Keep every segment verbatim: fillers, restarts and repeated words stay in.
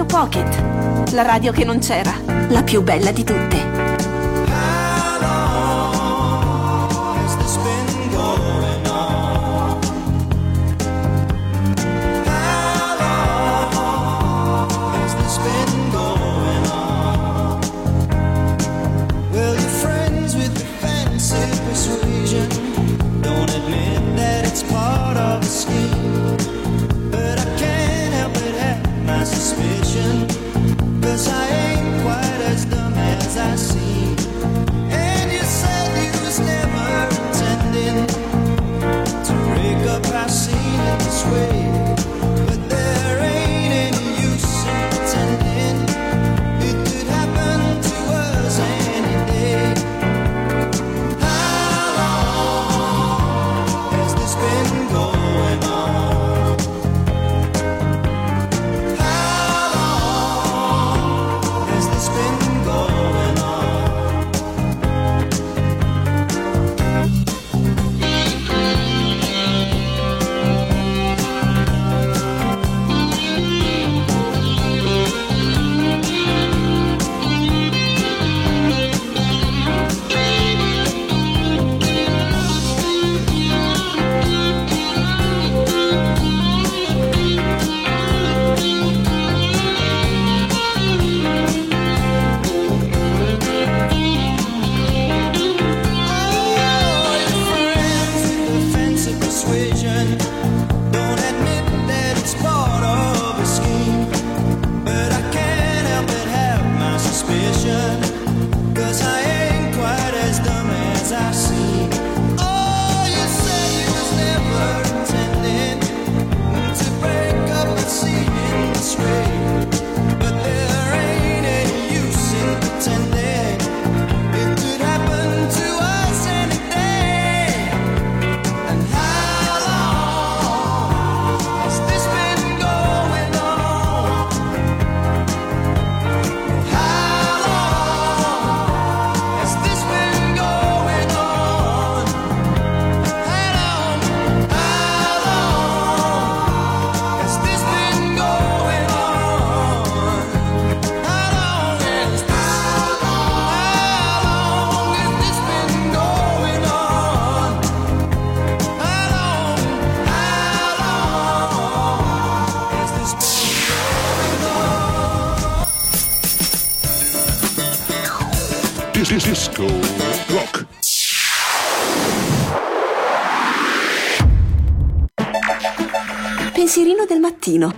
Radio Pocket, la radio che non c'era, la più bella di tutte. Disco rock. Pensierino del mattino.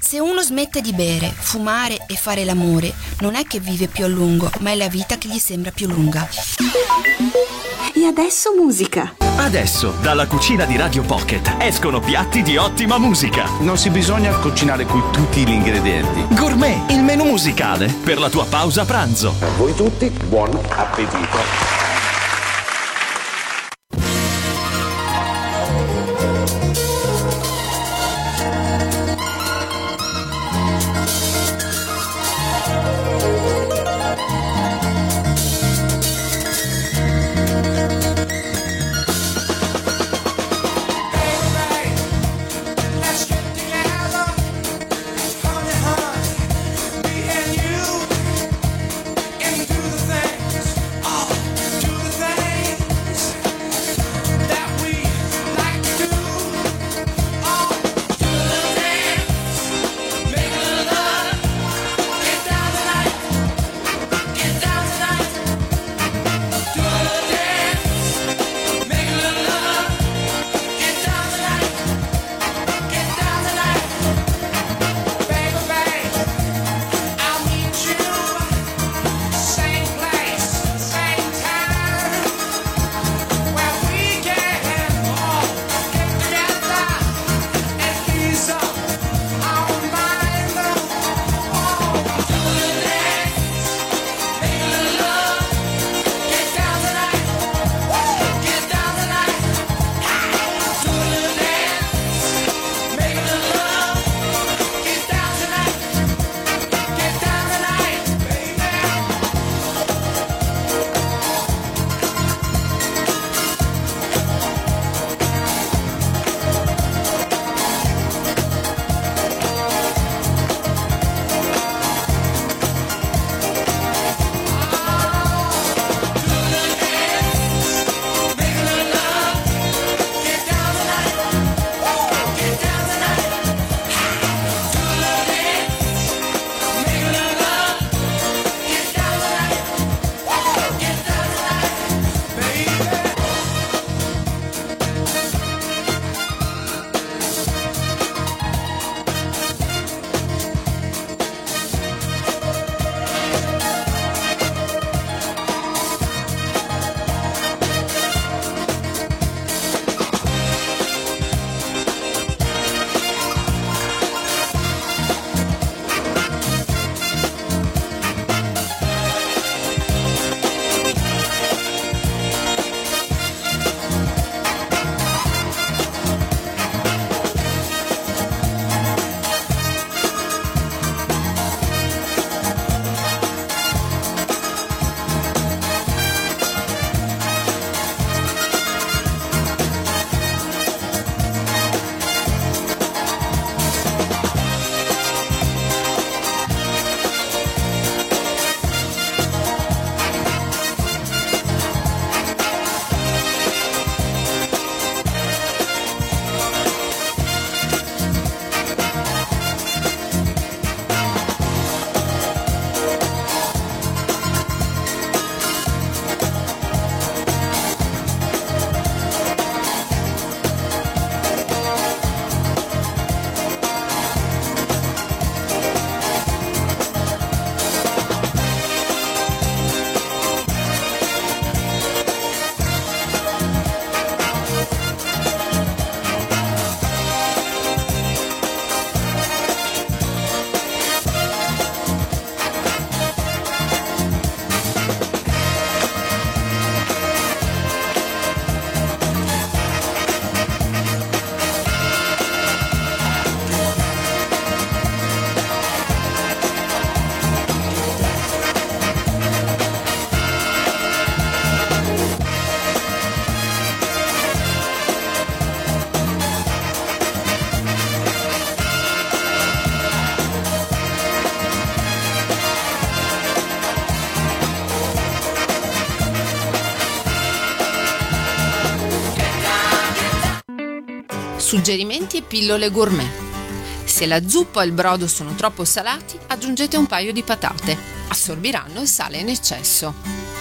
Se uno smette di bere, fumare e fare l'amore, non è che vive più a lungo, ma è la vita che gli sembra più lunga. E adesso musica. Adesso, dalla cucina di Radio Pocket, escono piatti di ottima musica. Non si bisogna cucinare con tutti gli ingredienti. Gourmet, il menù musicale, per la tua pausa pranzo. A voi tutti, buon appetito. suggerimenti e pillole gourmet. Se la zuppa e il brodo sono troppo salati, aggiungete un paio di patate. Assorbiranno il sale in eccesso.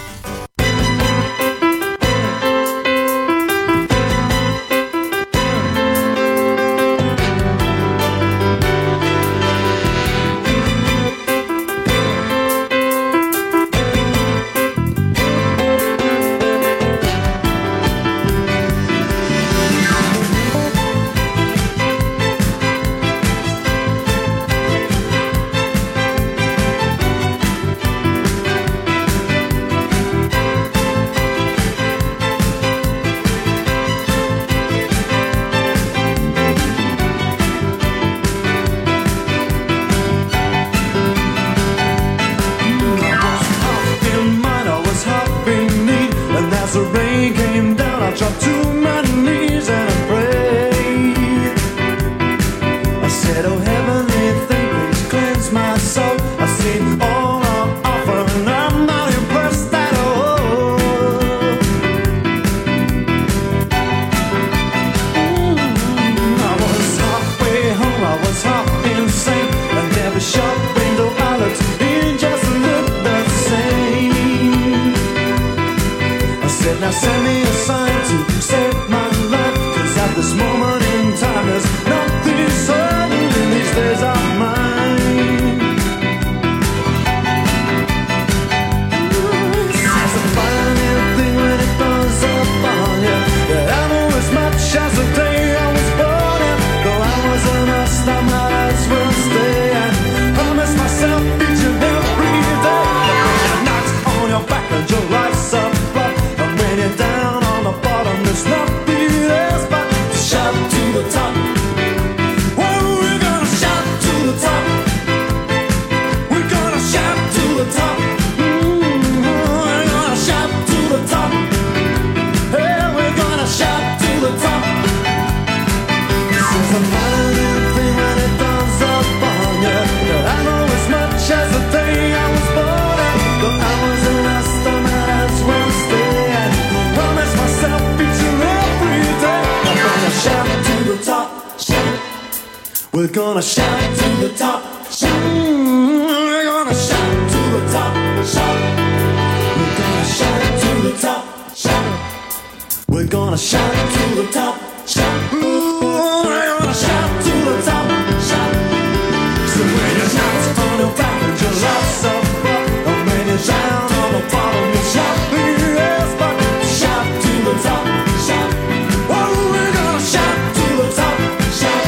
We're gonna shout to the top, shout. We're gonna shout to the top, shout. We're gonna shout to the top, shout. We're gonna shout to the top, shout. We're gonna shout to the top, shout. So when your shots on the back and your laughs up, and when you're down on the bottom, you shout, yes, but shout to the top, shout. Oh, we're gonna shout to the top, shout.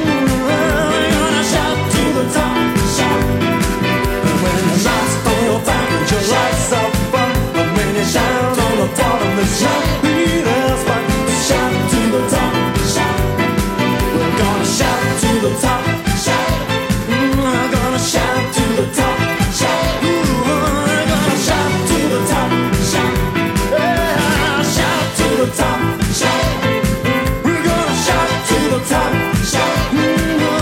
The top, shout. We're gonna shout to the top, shout. And when the lights fall back and your lights are fun, and when you shout on the bottom, the shout beat us back. Shout to the top, shout. We're gonna shout to the top, shout. We're gonna shout to the top, shout. We're gonna shout to the top, shout. Yeah, shout to the top, shout. Top, shout, mm-hmm. Shout to the top, shout, yeah,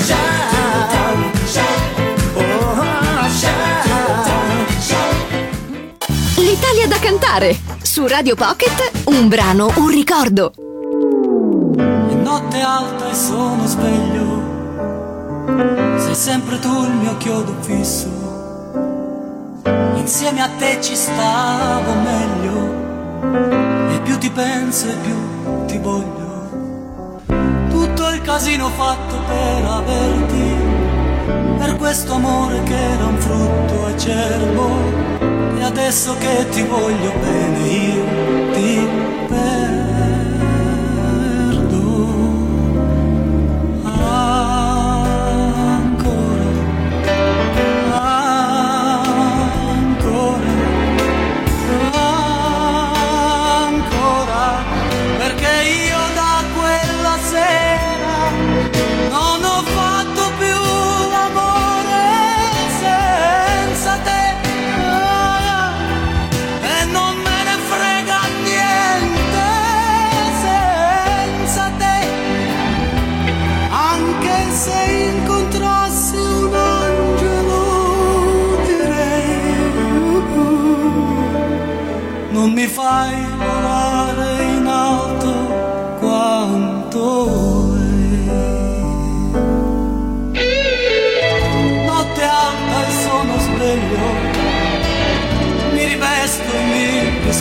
shout, shout, oh, shout, shout. L'Italia da cantare, su Radio Pocket, un brano, un ricordo. È notte alta e sono sveglio, sei sempre tu il mio chiodo fisso, insieme a te ci stavo meglio. E più ti penso e più ti voglio. Tutto il casino fatto per averti, per questo amore che era un frutto acerbo. E adesso che ti voglio bene io ti perdo ancora, ancora, non me ne frega niente.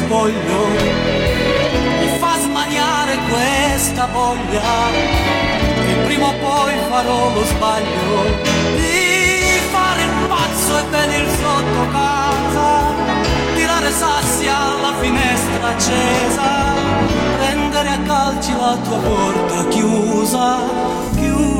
spoglio, mi fa smaniare questa voglia, che prima o poi farò lo sbaglio di fare il pazzo e venir sotto casa, tirare sassi alla finestra accesa, prendere a calci la tua porta chiusa, chiusa.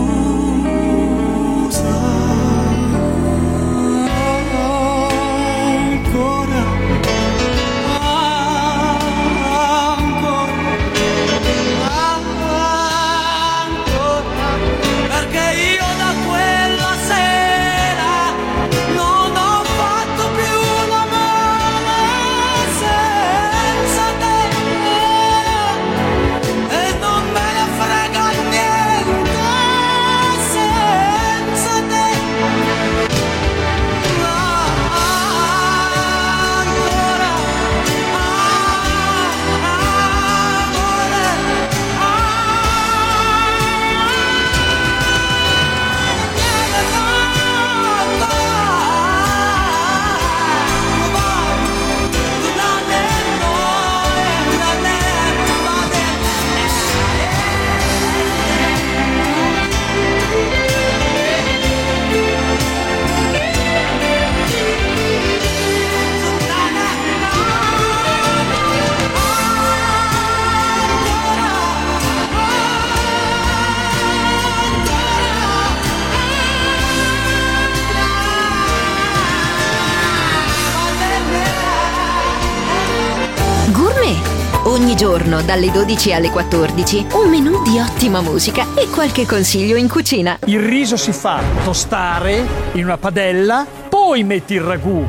Ogni giorno dalle dodici alle quattordici un menù di ottima musica e qualche consiglio in cucina. Il riso si fa tostare in una padella, poi metti il ragù.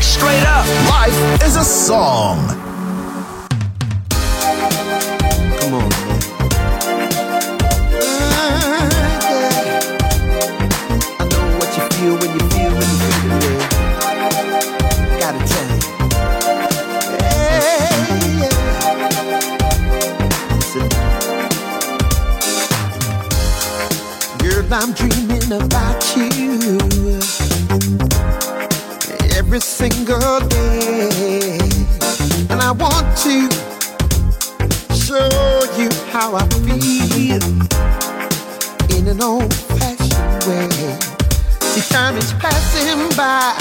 Straight up, life is a song. Come on, man. I know what you feel when you feel when you feel it. Gotta tell you. Yeah, yeah. Listen. Girl, I'm dreaming about you every single day, and I want to show you how I feel in an old-fashioned way. See, time is passing by,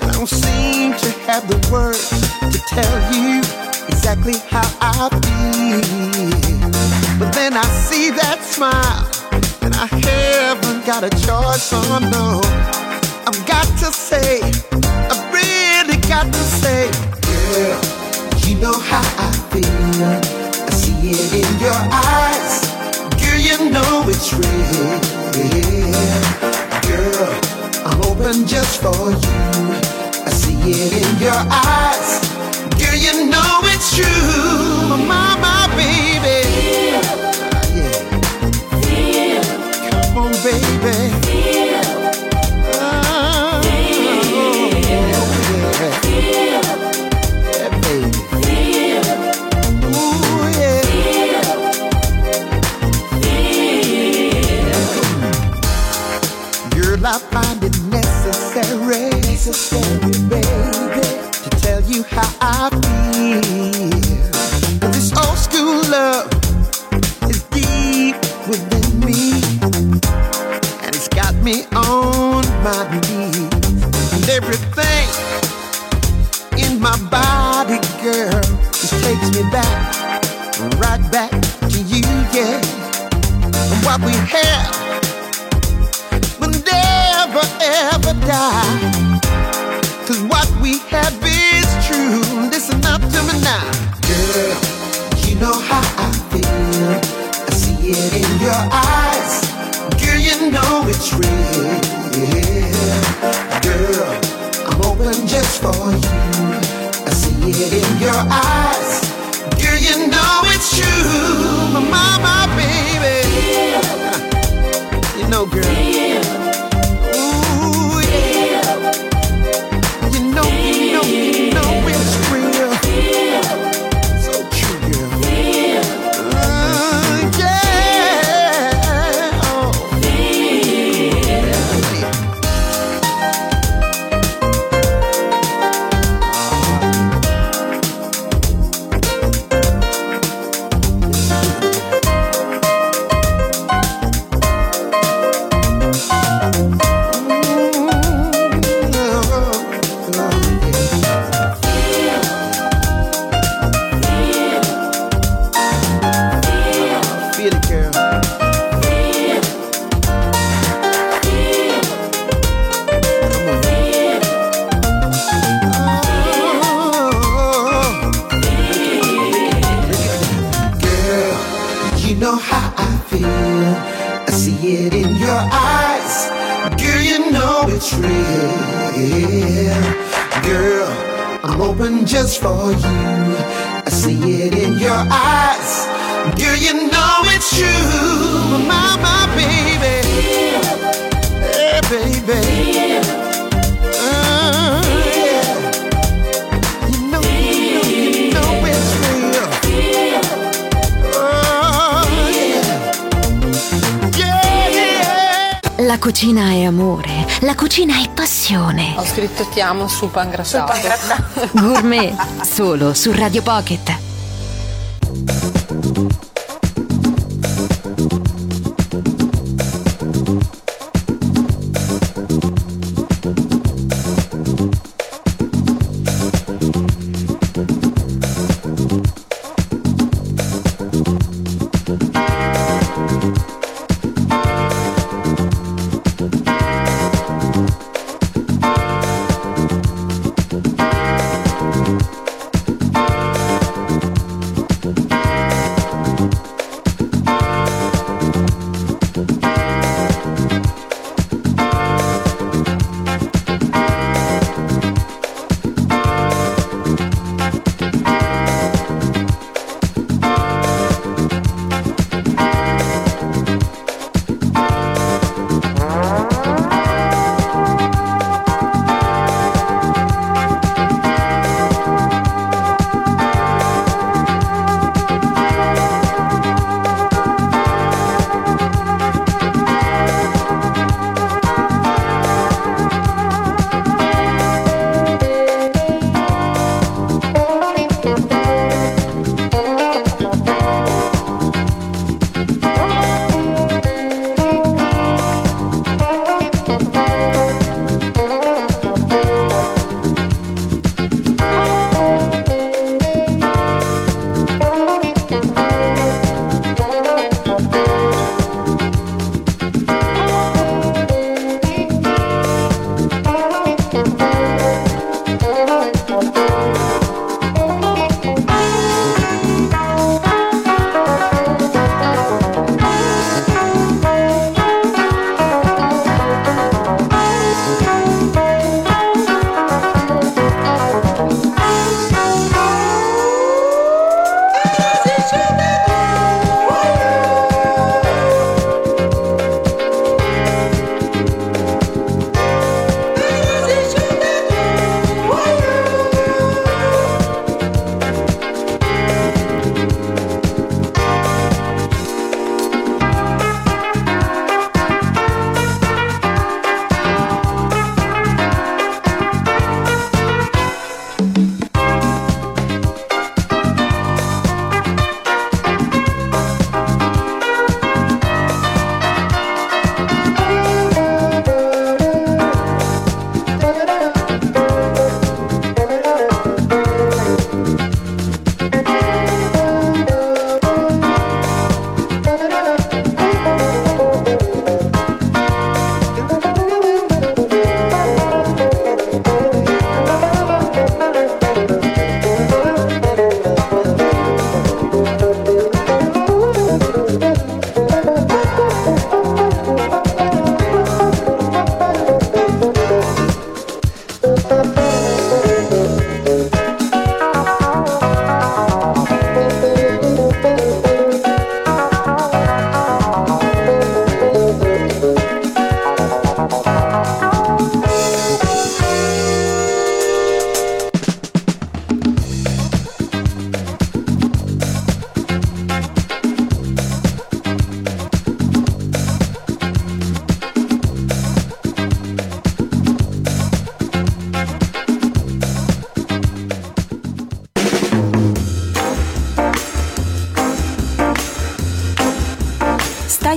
and I don't seem to have the words to tell you exactly how I feel. But then I see that smile, and I haven't got a choice, oh no. I've got to say, I've really got to say, girl, you know how I feel. I see it in your eyes. Girl, you know it's real. Girl, I'm open just for you. I see it in your eyes. Girl, you know it's true. My, my baby. Feel, ah, yeah. Feel. Come on, baby. Feel. I find it necessary, necessary, baby, to tell you how I feel. But this old school love is deep within me, and it's got me on my knees. And everything in my body, girl, just takes me back, right back to you, yeah. And what we have never ever die, 'cause what we have is true. Listen up to me now. Girl, you know how I feel. I see it in your eyes. Girl, you know it's real. Girl, I'm open just for you. I see it in your eyes. Girl, you know it's true. My, my, my baby. You know, girl. Just for you, I see it in your eyes. Girl, you know it's true. My, my baby. Hey, baby. Uh, yeah. You know, you know, you know it's real. Oh, yeah. Yeah, yeah. La cucina è amore, la cucina è passione. Ho scritto ti amo su pangrattato. Gourmet, solo su Radio Pocket.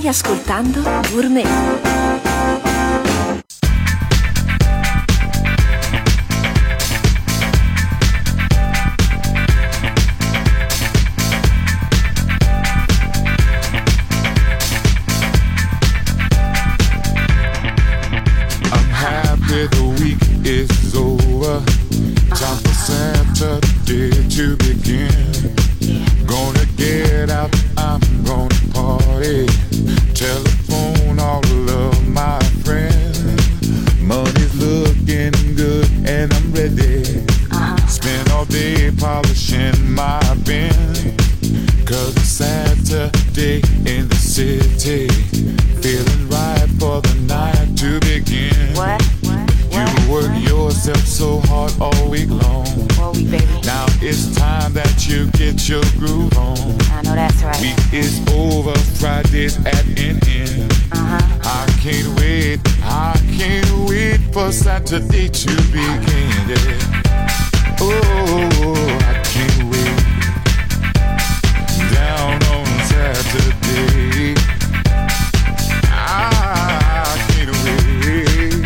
Ascoltando Gourmet. I'm happy the week is over. Time for Saturday to begin. Gonna get out, I'm gonna party. Telephone all of my friends. Money's looking good and I'm ready. Uh-huh. Spend all day polishing my bin. Cause it's Saturday in the city. Feeling right for the night to begin. What? What? You work what? Yourself so hard all week long. All week, baby. Now it's time that you get your groove on. I know that's right. Week is over, Friday's at an end. Uh-huh. I can't wait, I can't wait for Saturday to begin. Yeah. Oh, I can't wait. Down on Saturday. I can't wait.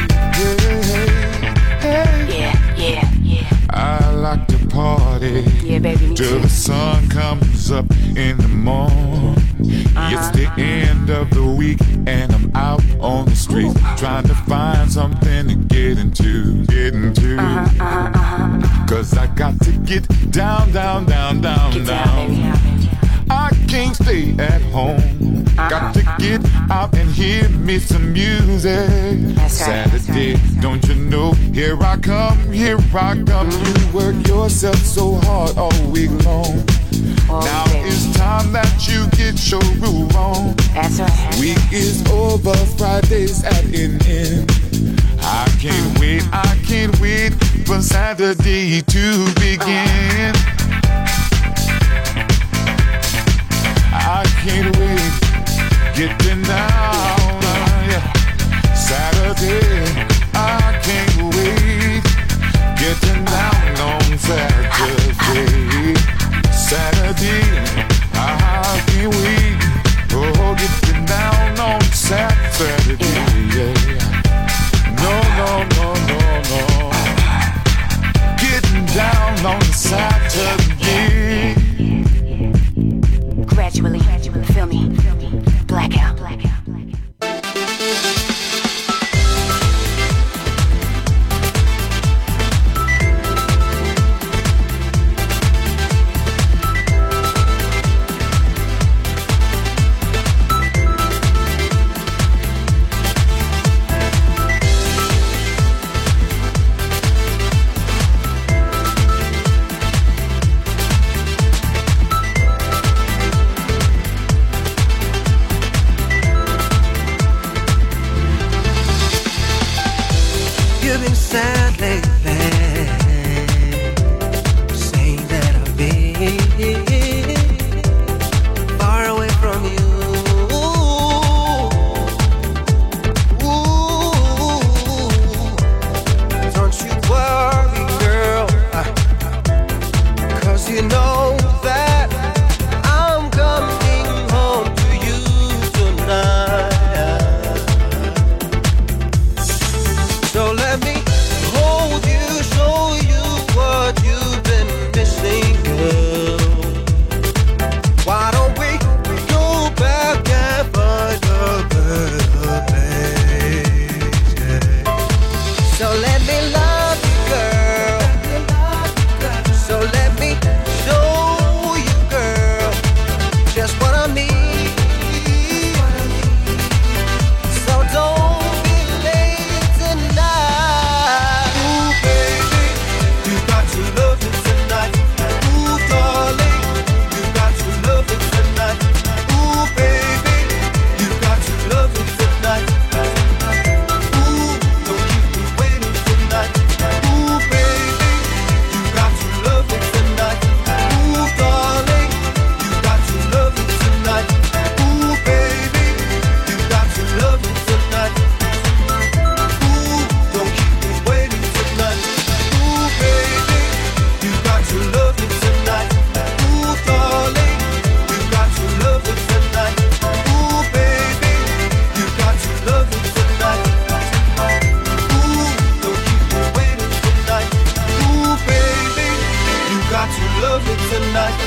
Yeah, yeah, yeah. I like to party. Yeah, baby. Till the sun comes up in the morning. It's the end of the week and I'm out on the streets trying to find something to get into, get into. Uh-huh, uh-huh, uh-huh. Cause I got to get down, down, down, down, get down. Down, baby, down. I can't stay at home. Uh-huh, got to uh-huh, get uh-huh. out and hear me some music. That's Saturday, right, that's right. Don't you know? Here I come, here I come. You work yourself so hard all week long. Oh, now baby. It's time that you get your groove on. That's right. Week is over, Friday's at an end. I can't wait, I can't wait for Saturday to begin. I can't wait, getting down. Yeah. Saturday, I can't wait, getting down on Saturday. Saturday, I can't wait. Oh, getting down on Saturday, yeah. No, no, no, no, no. Getting down on Saturday. Gradually, gradually, feel me. got to love it tonight.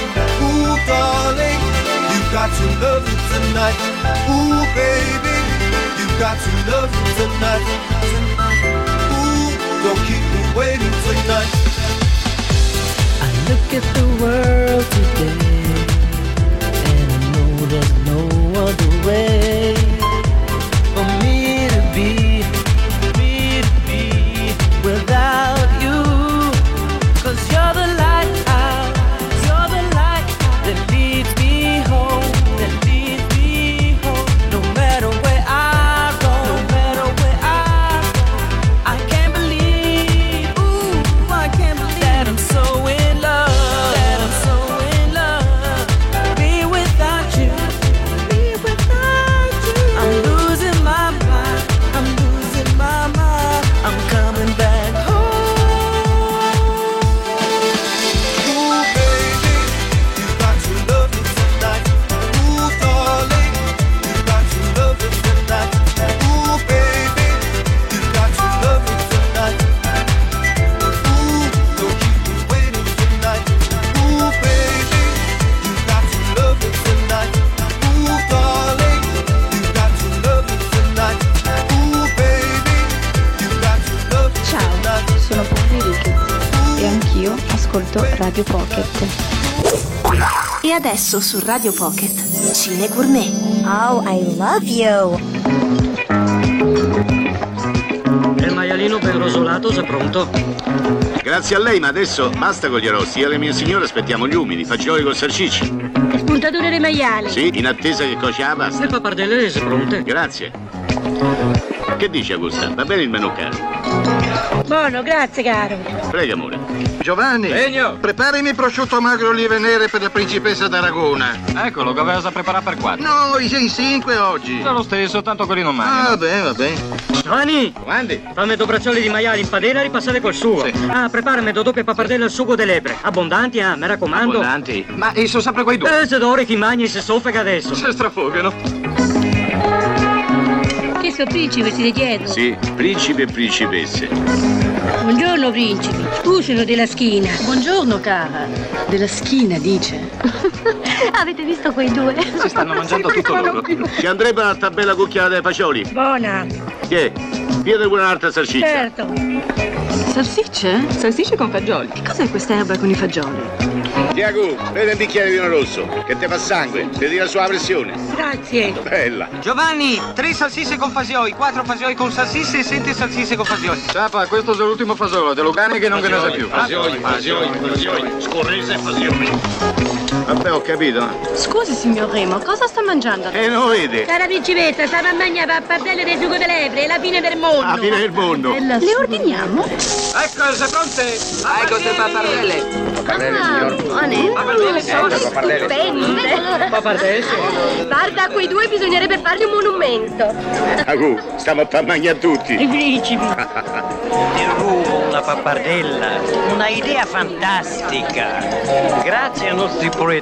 Ooh, darling, you got to love it tonight. Ooh, baby, you got to love it tonight. Ooh, don't keep me waiting tonight. I look at the world today, and I know there's no other way for me to be, for me to be without you. 'Cause you're the light out, you're the light that leads me home, that leads me home. No matter where I go, no matter where I go, I can't believe, ooh, I can't believe that I'm so in love, that I'm so in love. Be without you, be without you. I'm losing my mind, I'm losing my mind. I'm coming back home. Ascolto Radio Pocket. E adesso su Radio Pocket, Cine Gourmet. Oh, I love you. Il maialino per rosolato è pronto. Grazie a lei, ma adesso basta con gli arrosti. Io e la mia signora aspettiamo gli umidi, fagioli col salsicci. Le spuntature dei maiali. Sì, in attesa che cuocia basta. Le pappardelle sono pronte. Grazie. Che dici, Augusta? Va bene il menù caro? Buono, grazie caro. Prego, amore. Giovanni, Legno. Preparami prosciutto magro olive nere per la principessa d'Aragona. Eccolo, che aveva già preparato per quattro. No, sei in cinque oggi. È lo stesso, tanto quelli non mangiano. Ah, va bene, va bene. Giovanni, Giovanni, fammi due braccioli di maiale in padella ripassate col sugo. Sì. Ah, preparami due doppie pappardelle al sugo delle lebre. Abbondanti, ah, mi raccomando. Abbondanti? Ma e sono sempre quei due. Eh, se d'ore chi mangia se soffega adesso. Se strafogano. Che sono principe, siete dietro? Sì, principe e principesse. Buongiorno, principe. Cucino della schina. Buongiorno, cara. Della schina, dice. Avete visto quei due? Si stanno mangiando tutto loro. Ci andrebbe una tabella cucchiata dei fagioli. Buona. Che? Piede pure un'altra salsiccia. Certo. Salsicce? Salsicce con fagioli. Che cos'è questa erba con i fagioli? Tiago, vedi un bicchiere di vino rosso, che te fa sangue, ti tira su la pressione. Grazie. Bella. Giovanni, tre salsicce con fasioli, quattro fasioli con salsicce e sette salsicce con fasioli. Sapa, questo è l'ultimo fasolo, te lo cane che non fasioli, ne sa più. Fasioli, fasioli, fasioli, scorrese e fasioli. Vabbè, ho capito. Scusi, signor Remo, cosa sta mangiando? E eh, non vede. Cara principessa, stava a mangiare a pappardelle del sugo delle lebre, la fine del mondo. La fine del mondo. Bella. Le ordiniamo? Ecco, se pronte. Ecco, se pappardelle. Pappardelle, signor. Buone? Pappardelle, sono stupende. Pappardelle? Guarda, a quei due bisognerebbe fargli un monumento. Agu, stiamo a far mangiare tutti. I principi. Ti rubo una pappardella, una idea fantastica. Grazie ai nostri proprietari.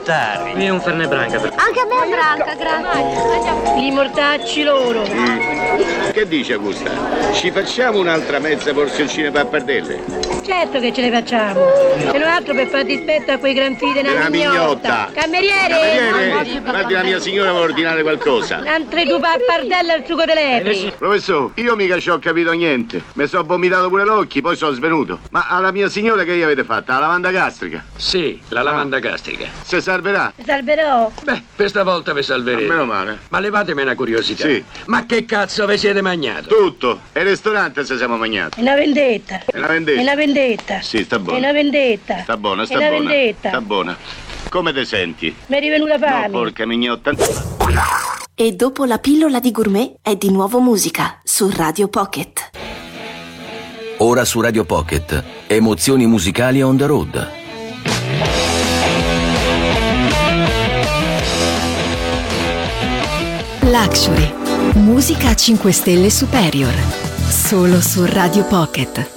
Io un Fernet Branca. Per... Anche a me è Branca, grazie. Li mortacci loro. Mm. Che dici, Augusta? Ci facciamo un'altra mezza porzioncina pappardelle? Certo che ce le facciamo. Se non altro per far dispetto a quei granfide della mignotta. Cameriere! Guardi, la mia signora vuole ordinare qualcosa. Altre due pappardelle al sugo delle lebre. Professore, io mica ci ho capito niente. Mi sono vomitato pure l'occhio, poi sono svenuto. Ma alla mia signora che gli avete fatta? La lavanda gastrica? Sì, la lavanda gastrica. Se salverà? Salverò. Beh, questa volta vi salverete. Meno male. Ma levatemi una curiosità. Sì. Ma che cazzo vi siete mangiato? Tutto. E il ristorante se siamo mangiati. È una vendetta. È una vendetta. È una vendetta. Sì, sta buona. È una vendetta. Sta buona, sta buona. È una buona. Vendetta. Sta buona. Come te senti? Mi è rivenuta fame. No, porca mignotta. E dopo la pillola di Gourmet è di nuovo musica su Radio Pocket. Ora su Radio Pocket, emozioni musicali on the road. Luxury, musica a cinque stelle superior, solo su Radio Pocket.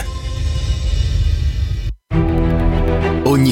Ogni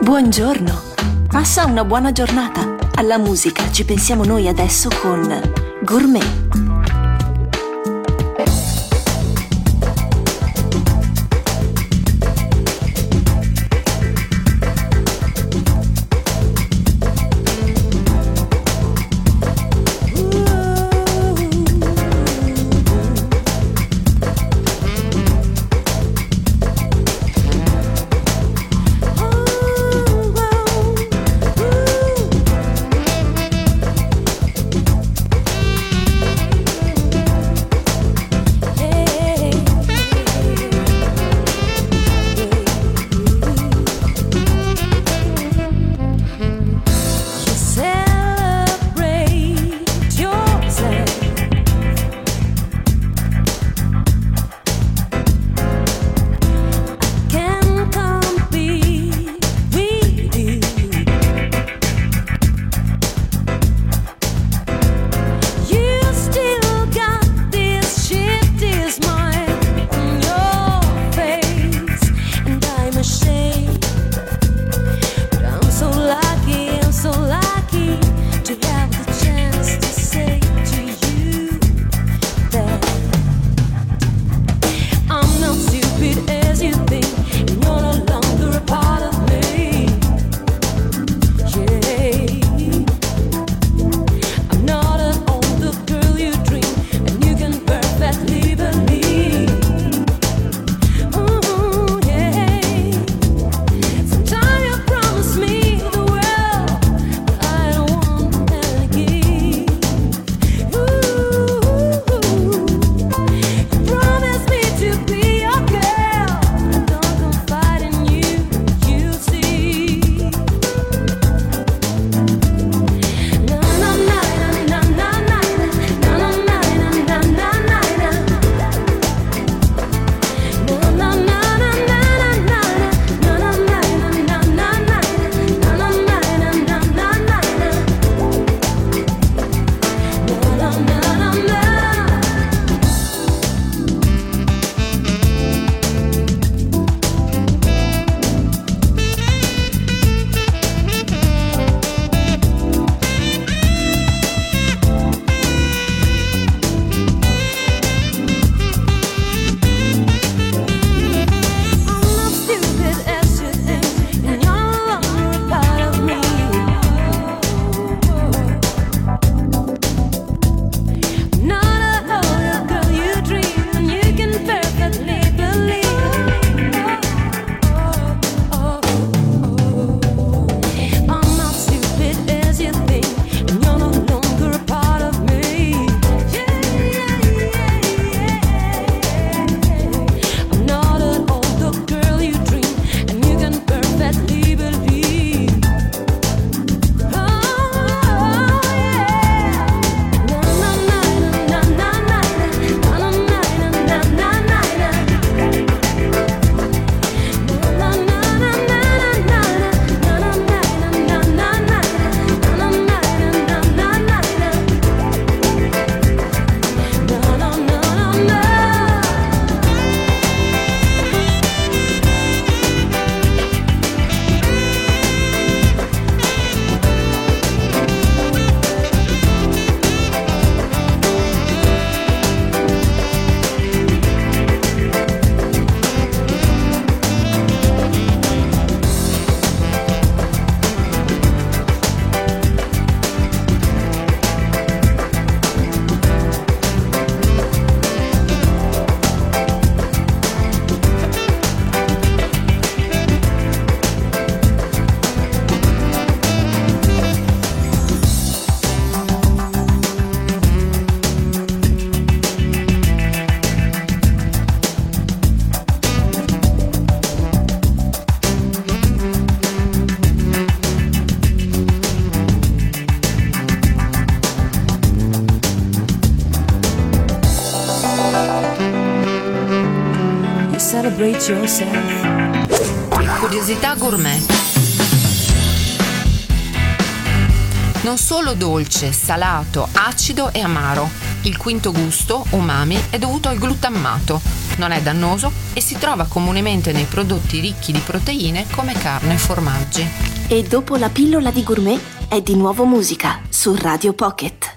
Buongiorno, passa una buona giornata. Alla musica ci pensiamo noi adesso con Gourmet. celebrate yourself. Curiosità gourmet. Non solo dolce, salato, acido e amaro. Il quinto gusto, umami, è dovuto al glutammato, non è dannoso e si trova comunemente nei prodotti ricchi di proteine come carne e formaggi. E dopo la pillola di gourmet è di nuovo musica su Radio Pocket.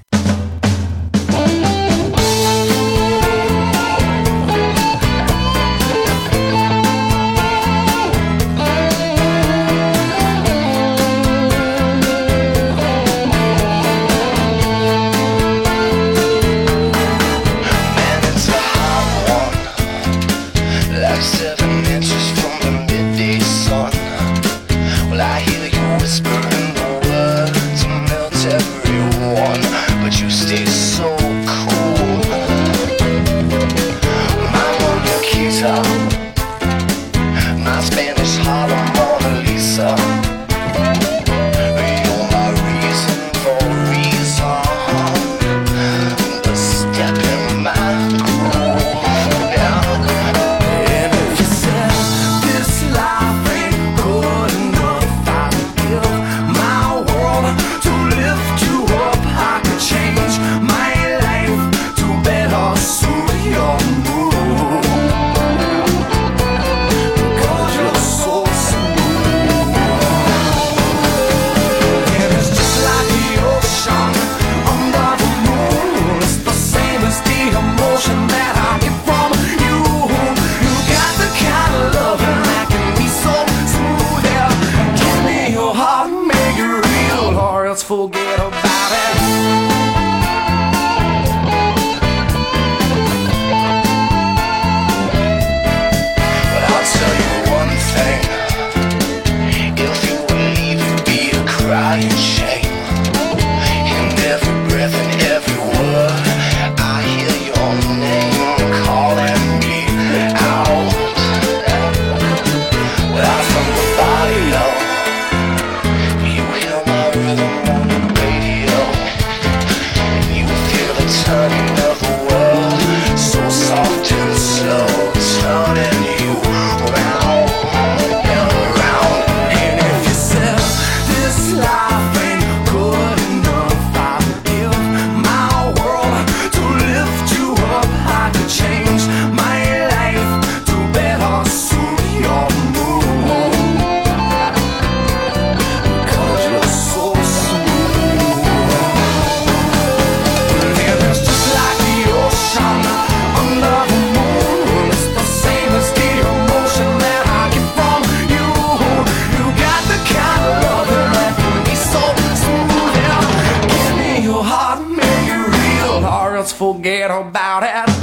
Forget about it.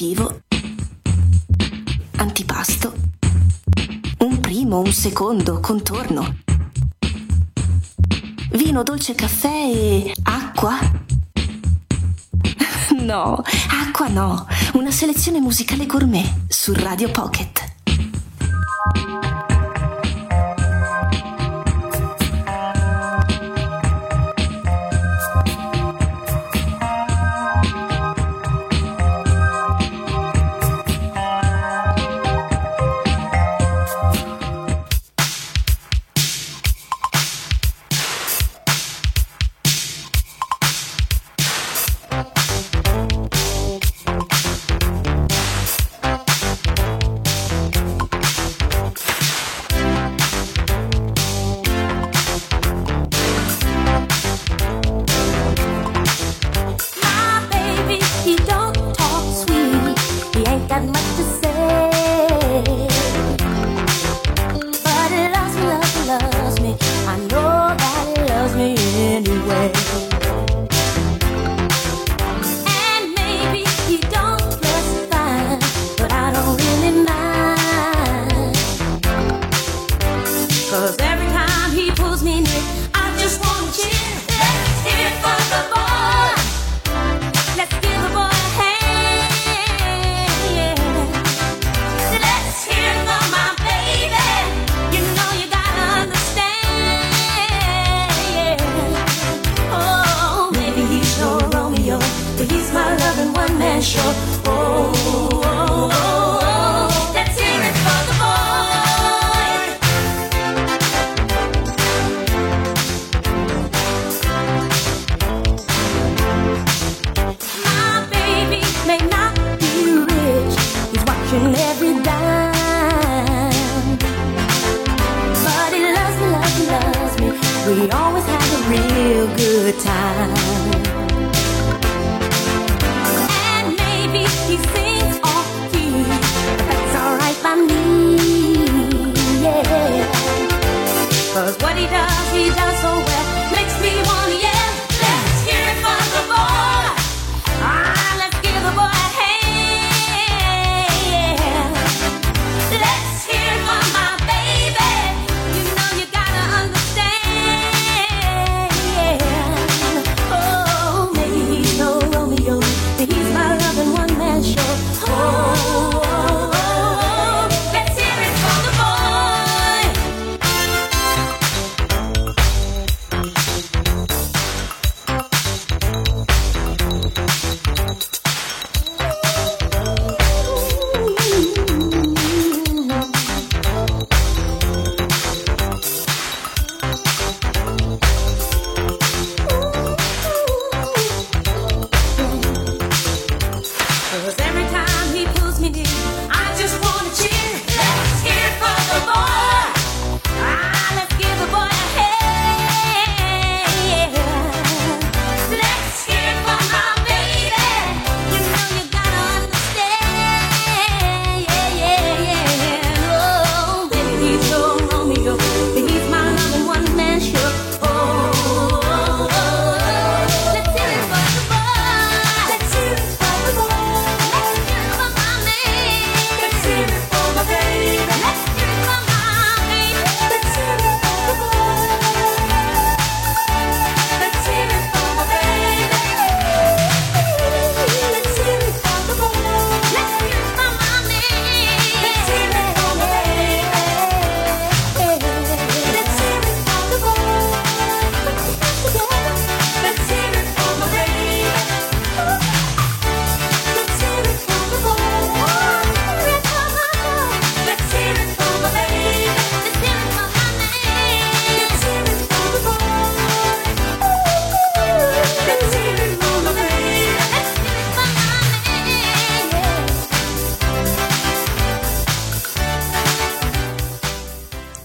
aperitivo, antipasto, un primo, un secondo, contorno, vino, dolce, caffè e acqua? No, acqua no, una selezione musicale gourmet su Radio Pocket.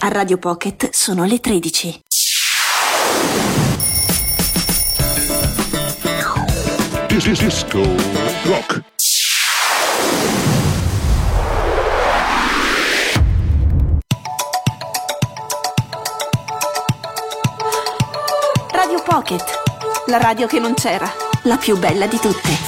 Radio Pocket sono le tredici. Disco Rock. Radio Pocket, la radio che non c'era, la più bella di tutte.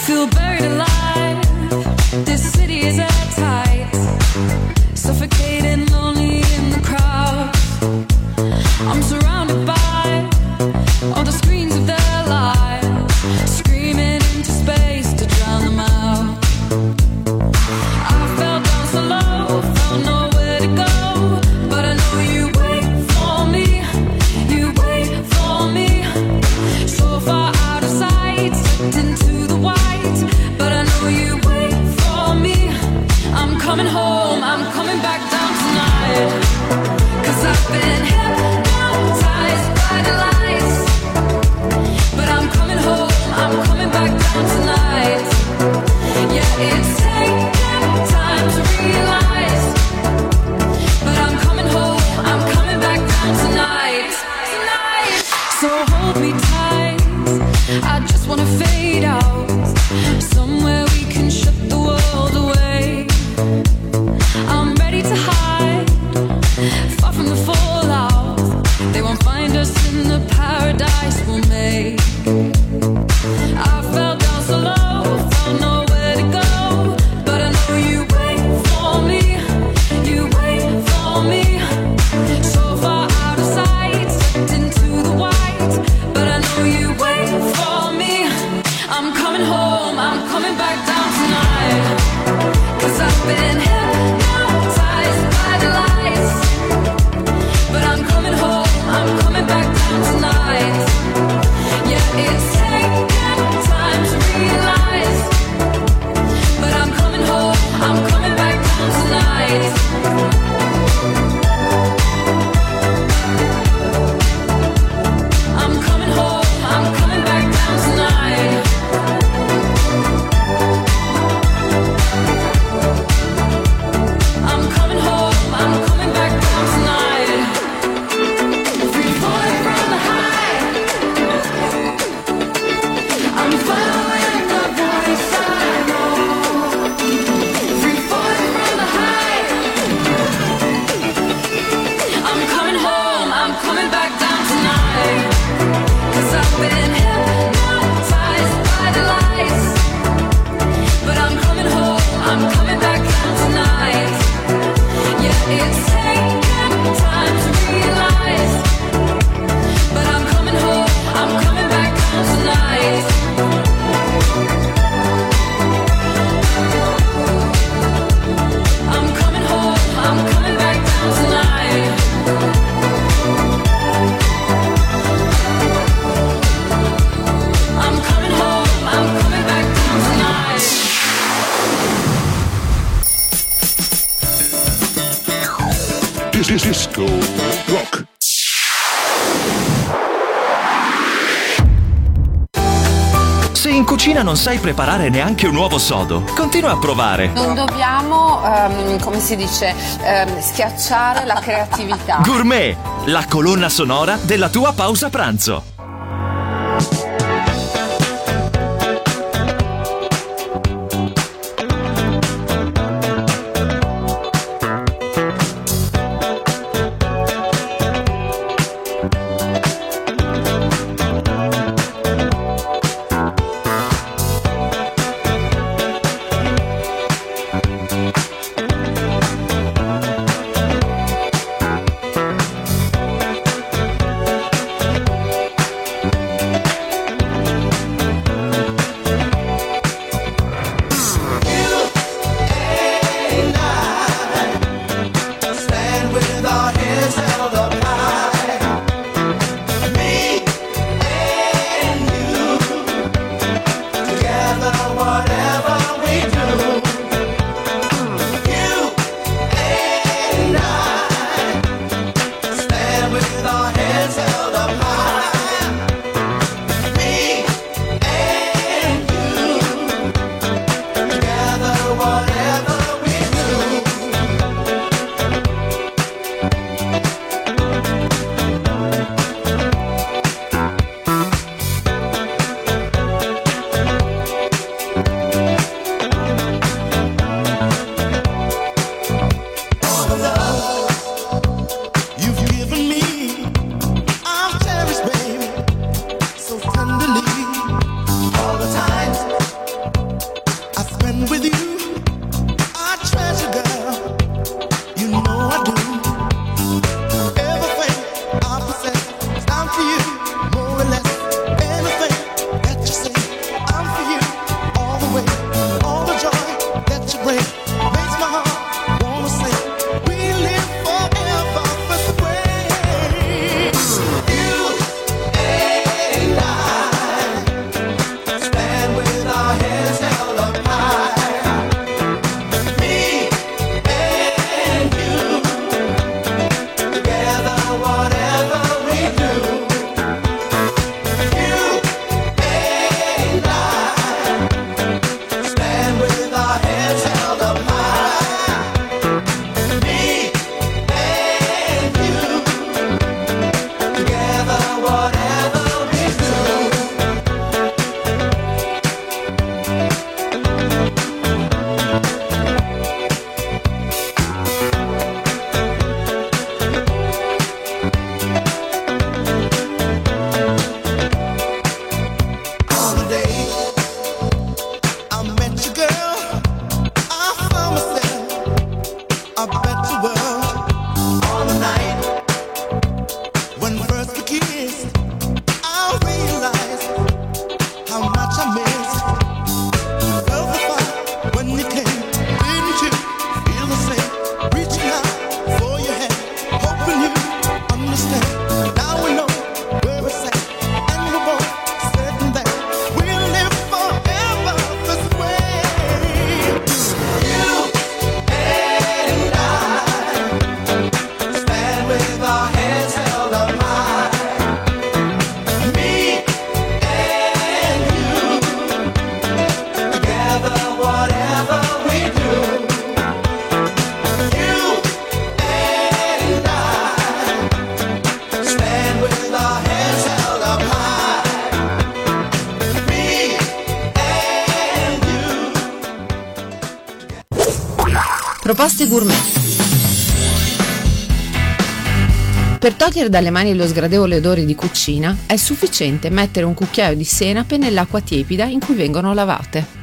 Non sai preparare neanche un uovo sodo. Continua a provare. Non dobbiamo, um, come si dice, um, schiacciare la creatività. Gourmet, la colonna sonora della tua pausa pranzo. Proposte gourmet. Per togliere dalle mani lo sgradevole odore di cucina è sufficiente mettere un cucchiaio di senape nell'acqua tiepida in cui vengono lavate.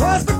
What's the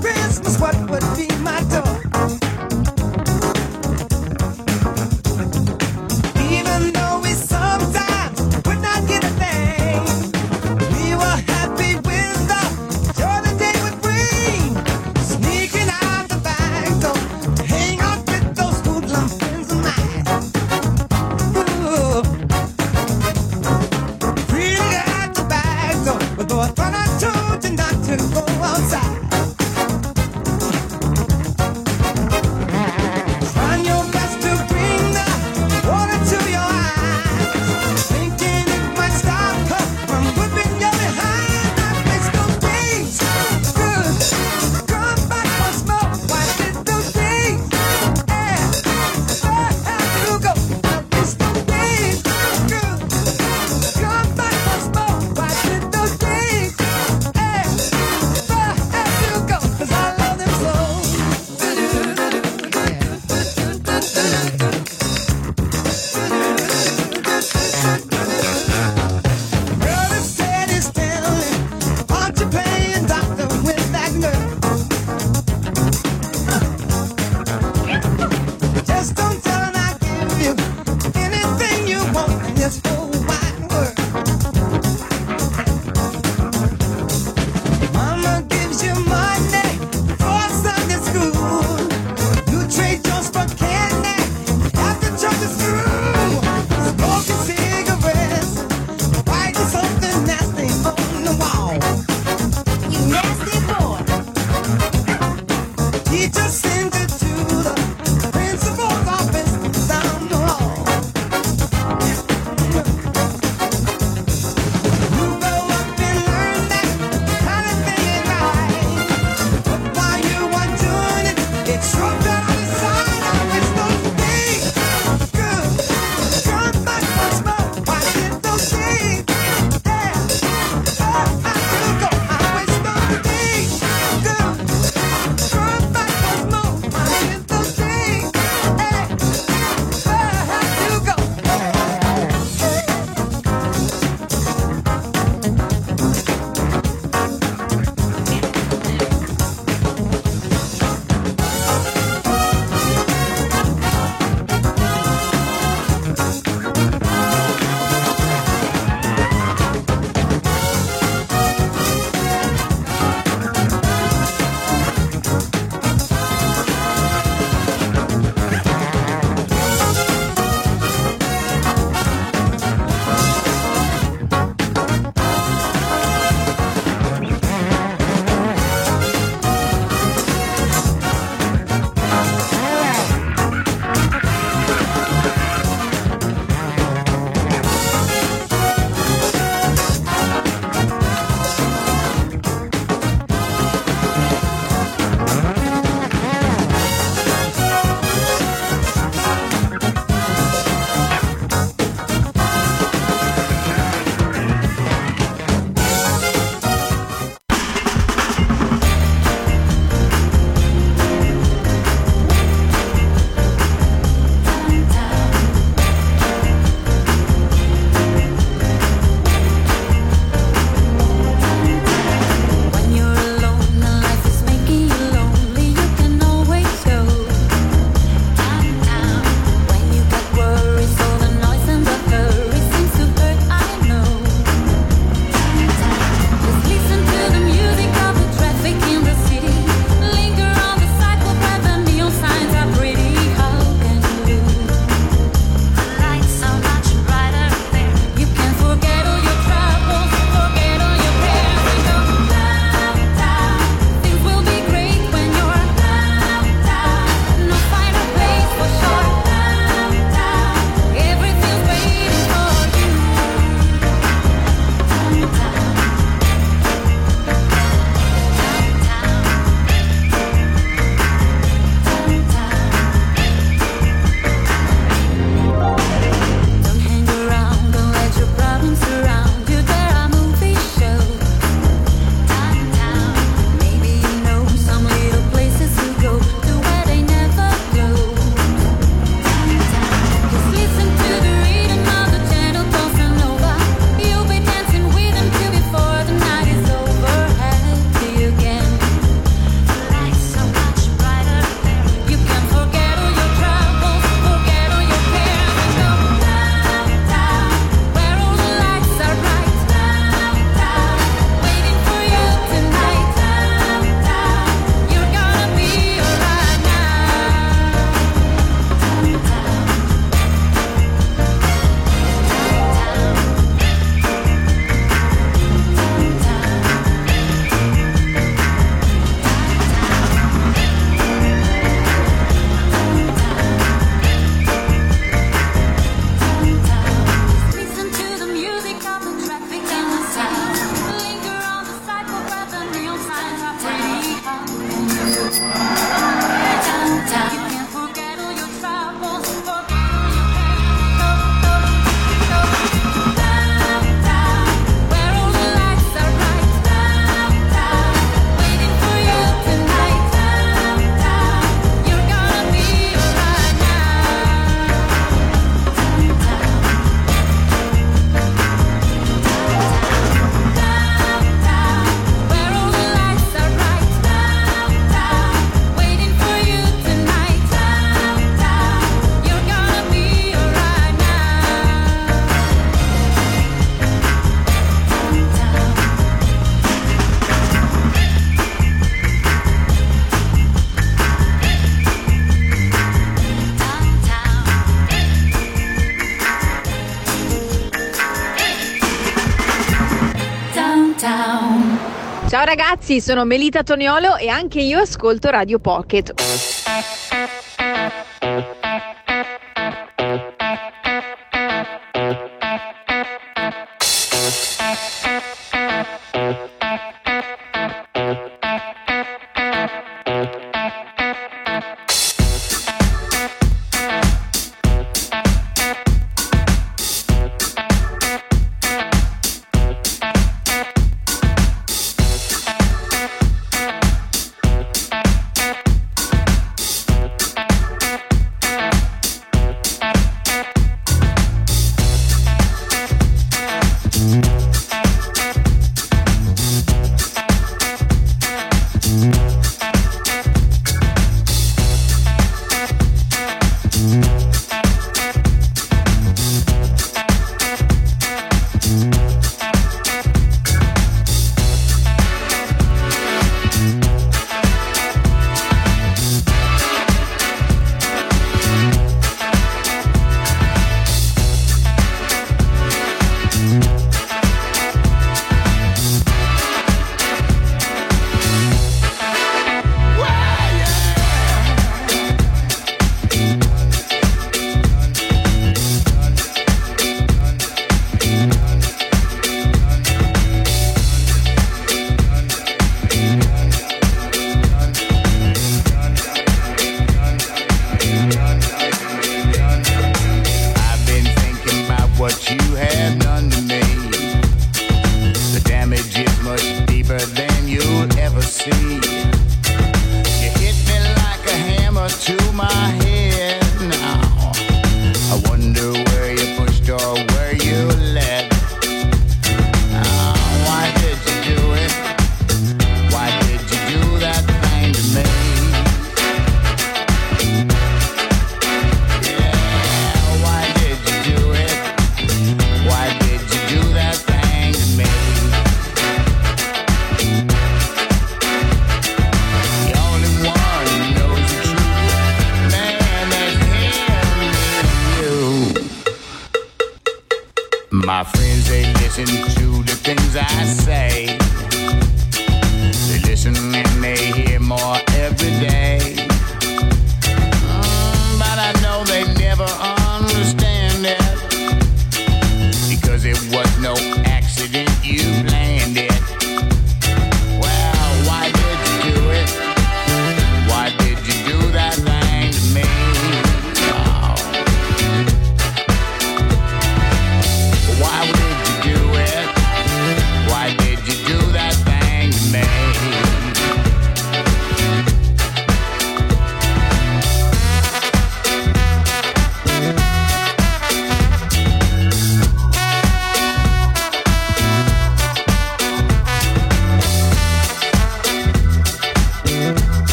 Ciao ragazzi, sono Melita Toniolo e anche io ascolto Radio Pocket.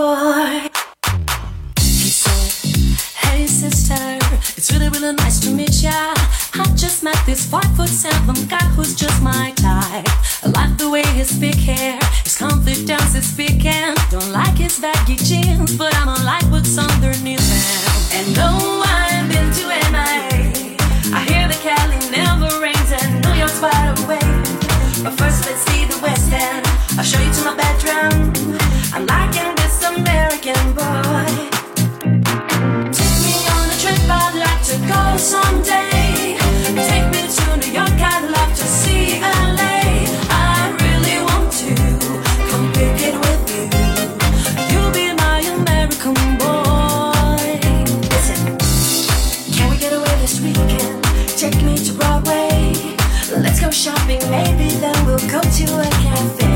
boy. He said, hey sister, it's really really nice to meet ya. I just met this five foot seven guy who's just my type. I like the way his big hair, his confidence is speaking. Don't like his baggy jeans, but I don't like what's underneath them. And no, I've been to M I A. I hear the Cali never rains and New York's wide awake. But first let's see the West End. I'll show you to my bedroom. I'm liking this American boy. Take me on a trip, I'd like to go someday. Take me to New York, I'd love to see L A. I really want to come pick it with you. You'll be my American boy. Listen, can we get away this weekend? Take me to Broadway. Let's go shopping, maybe then we'll go to a cafe.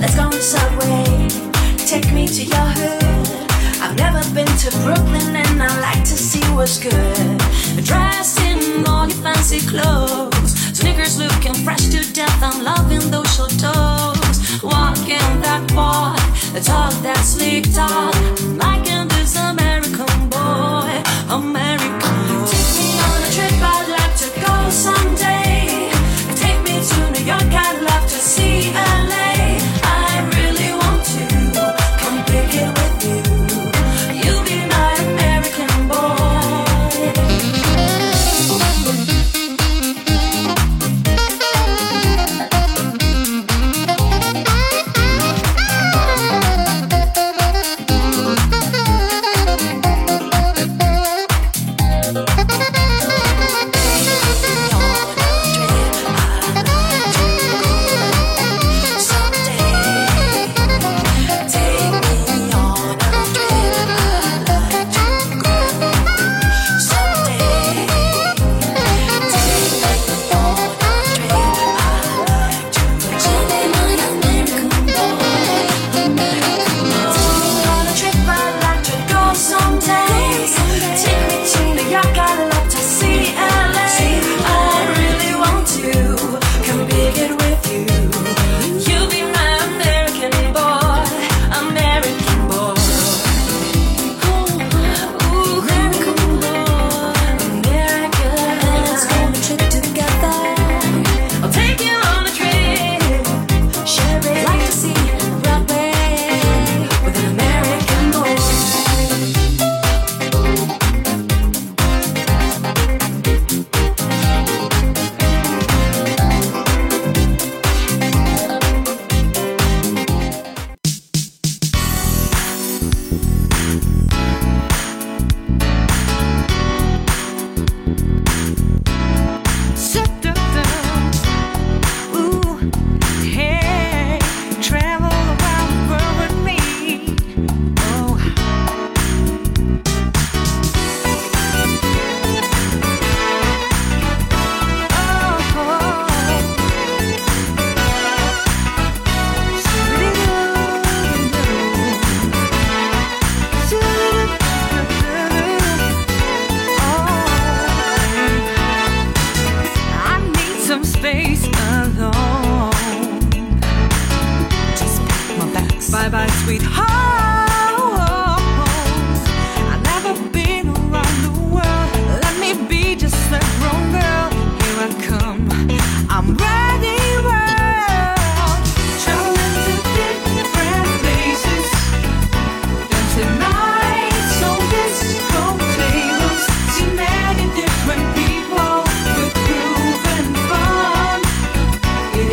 Let's go on the subway, take me to your hood. I've never been to Brooklyn and I like to see what's good. Dressed in all your fancy clothes, sneakers looking fresh to death, I'm loving those short toes. Walking that walk, talk that sleek talk, I'm liking this American boy, American boy. Take me on a trip, I'd like to go someday. To New York, I'd love to see L A. I really want to come pick it with you. You'll be my American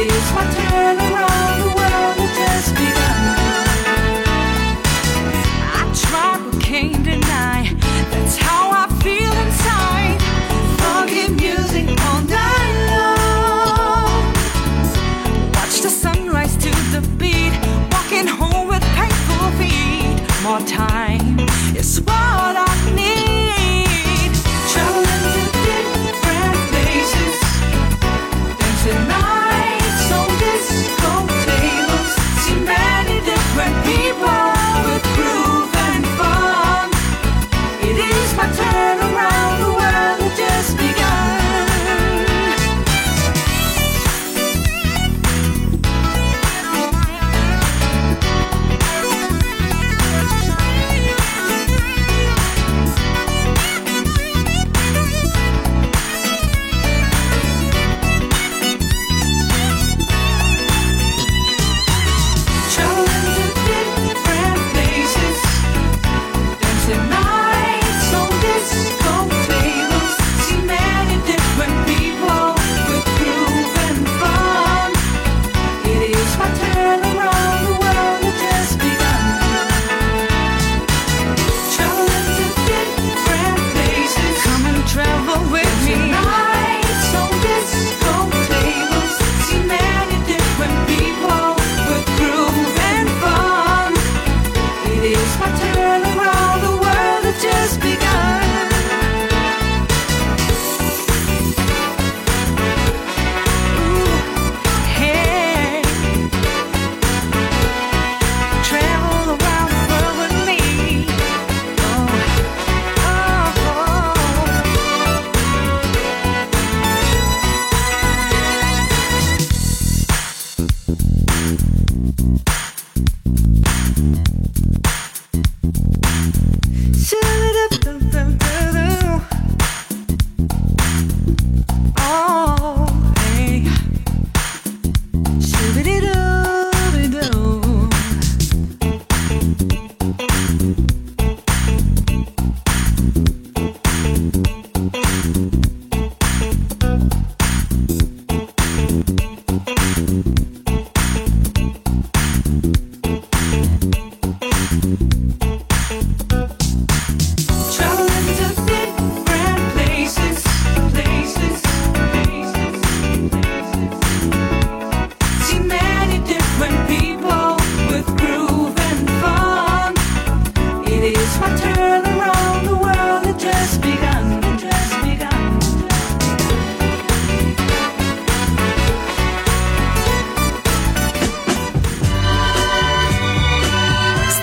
It's my turn around, the world has just begun.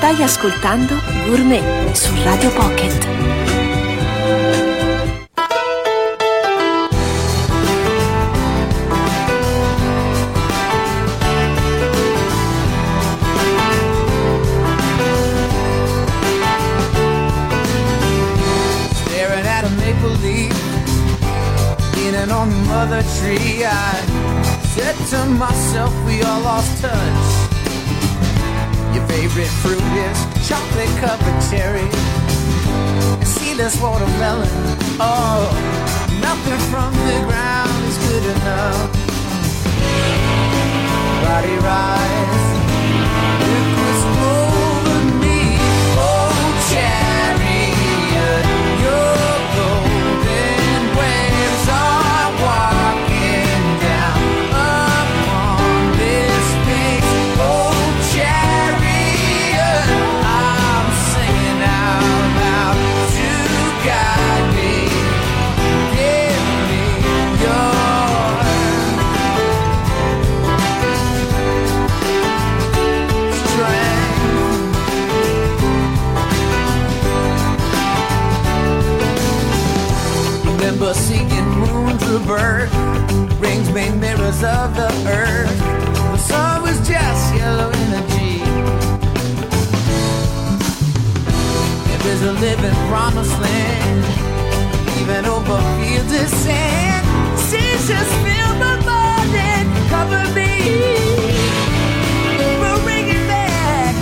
Stai ascoltando Gourmet su Radio Pocket. Staring at a maple leaf, leaning on the mother tree, I said to myself, we all lost touch. Your favorite fruit is chocolate covered cherry and seedless watermelon. Oh, nothing from the ground is good enough. Body rise, it was over me. Oh, chariot, your golden waves are walking down upon this face. Oh, chariot. But seeking moon to birth, rings made mirrors of the earth. The sun was just yellow energy. There is a living promised land, even over fields of sand. Seasons fill the morning, cover me. We'll bring it back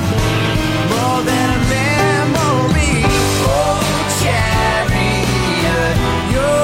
more than a memory. Oh, chariot, you're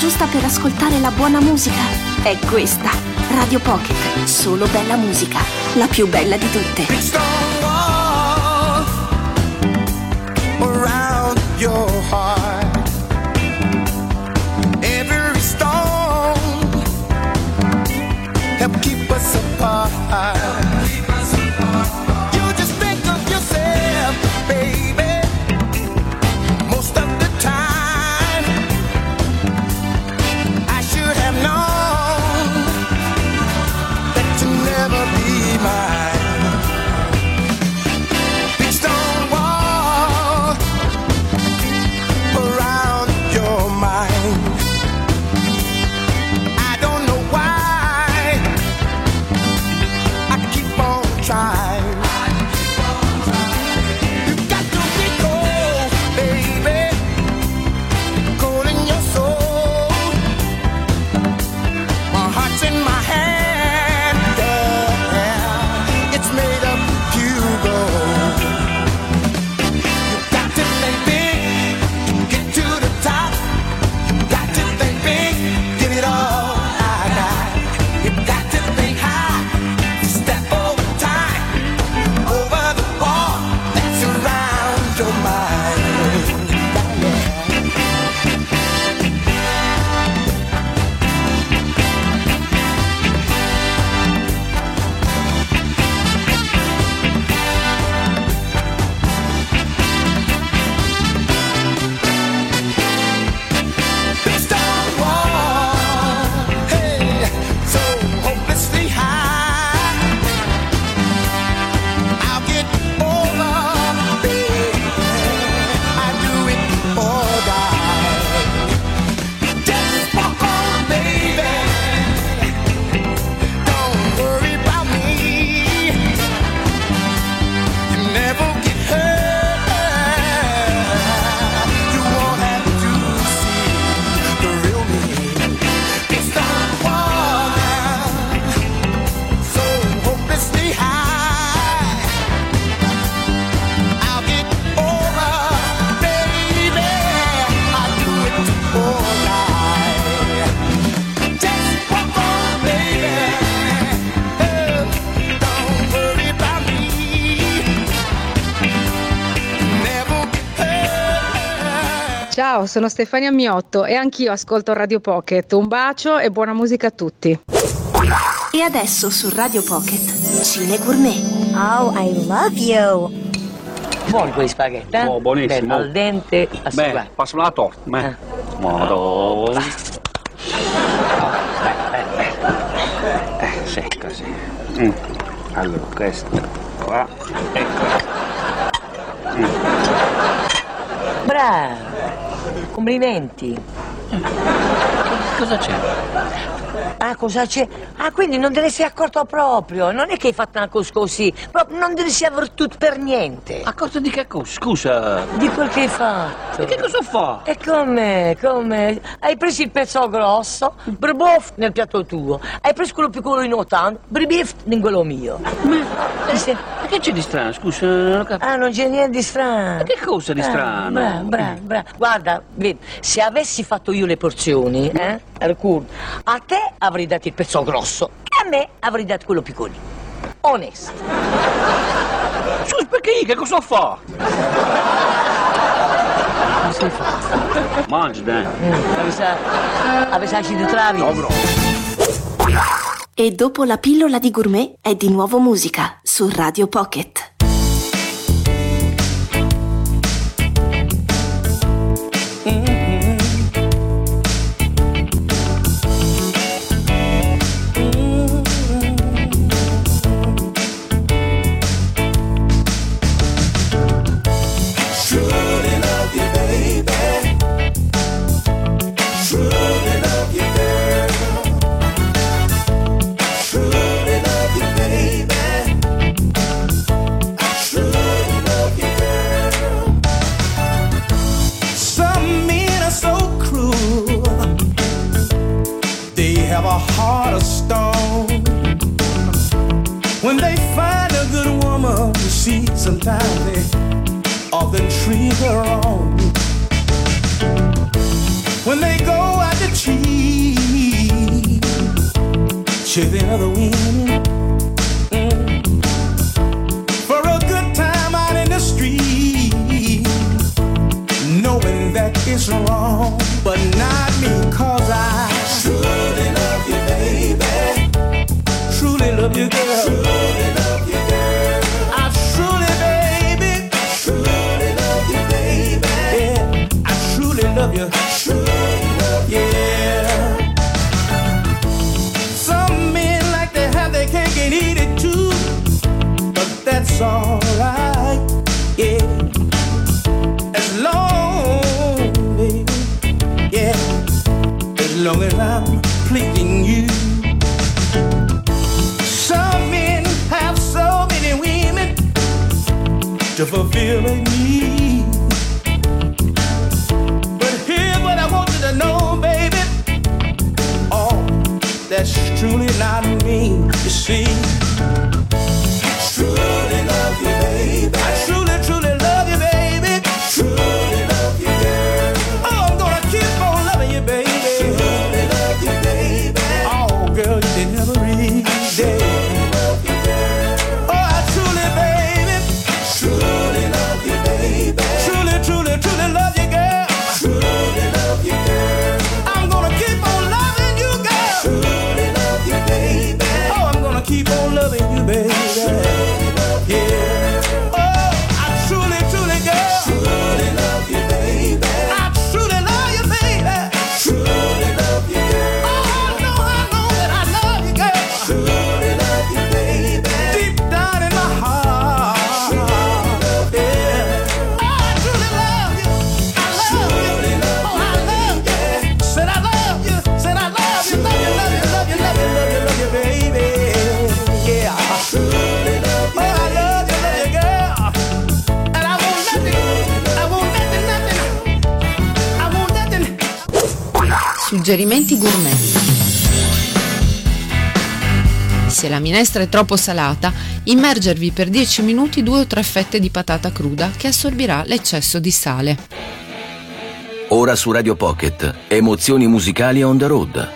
giusta per ascoltare la buona musica è questa Radio Pocket, solo bella musica, la più bella di tutte. It's the love around your heart, every stone help keep us apart. You just think of yourself, baby, most of the time. Mine. Big stone wall Ciao, sono Stefania Miotto e anch'io ascolto Radio Pocket. Un bacio e buona musica a tutti. E adesso su Radio Pocket, Cine Gourmet. Oh, I love you. Buoni quegli spaghetti, eh? Oh, buonissimo. Al dente, assaggiato. Beh, passano la torta, ma... Eh. Madonna. Eh, eh, eh, sì, così. Mm. Allora, questo qua, ecco. Mm. Bravo, complimenti. Cosa c'è? Ah, cosa c'è? Ah, quindi non te ne sei accorto proprio, non è che hai fatto una cosa così, proprio non te ne sei avvertito per niente. Accorto di che cosa? Scusa. Di quel che hai fatto. E che cosa fa? E come, come? Hai preso il pezzo grosso, brboff nel piatto tuo, hai preso quello piccolo in ottanta, brbiff in quello mio. Ma eh, sei... che c'è di strano, scusa? Non ho cap- ah, non c'è niente di strano. E che cosa di strano? Bravo, bravo, bravo. Guarda, vedi, se avessi fatto io le porzioni, eh? A te avrei dato il pezzo grosso e a me avrei dato quello piccolino. Onesto. Scusa, perché io che cosa fa? Cosa sei fatto? Mangi, dai. Avessi anche di travi. E dopo la pillola di Gourmet è di nuovo musica su Radio Pocket. Sometimes they often treat her wrong. When they go out to cheat, cheat the other women mm. for a good time out in the street, knowing that it's wrong, but not me, cause I truly love you, baby. Truly love you, girl. Truly love you, girl. Love you. I truly love you. Yeah. Some men like to have their cake and eat it too, but that's alright. Yeah. As long, baby. Yeah. As long as I'm pleasing you. Some men have so many women to fulfill a need. No, baby, oh, that's truly not me, you see. I truly love you, baby. I truly, truly love you, baby. I truly love you, girl. Oh, I'm gonna keep on loving you, baby. I truly love you, baby. Oh, girl, you didn't ever read it. Suggerimenti gourmet. Se la minestra è troppo salata, immergervi per dieci minuti due o tre fette di patata cruda che assorbirà l'eccesso di sale. Ora su Radio Pocket, emozioni musicali on the road.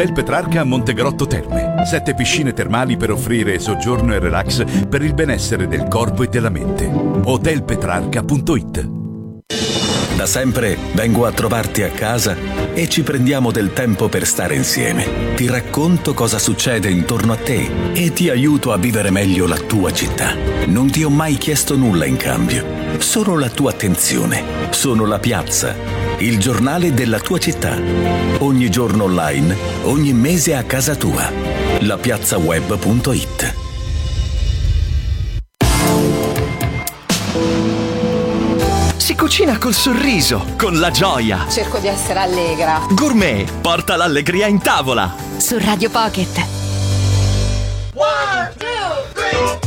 Hotel Petrarca Montegrotto Terme. Sette piscine termali per offrire soggiorno e relax per il benessere del corpo e della mente. hotel petrarca punto it. Da sempre vengo a trovarti a casa e ci prendiamo del tempo per stare insieme. Ti racconto cosa succede intorno a te e ti aiuto a vivere meglio la tua città. Non ti ho mai chiesto nulla in cambio, solo la tua attenzione. Sono La Piazza, il giornale della tua città. Ogni giorno online, ogni mese a casa tua. la piazza web punto it. Si cucina col sorriso, con la gioia. Cerco di essere allegra. Gourmet, porta l'allegria in tavola. Su Radio Pocket. One, two, three,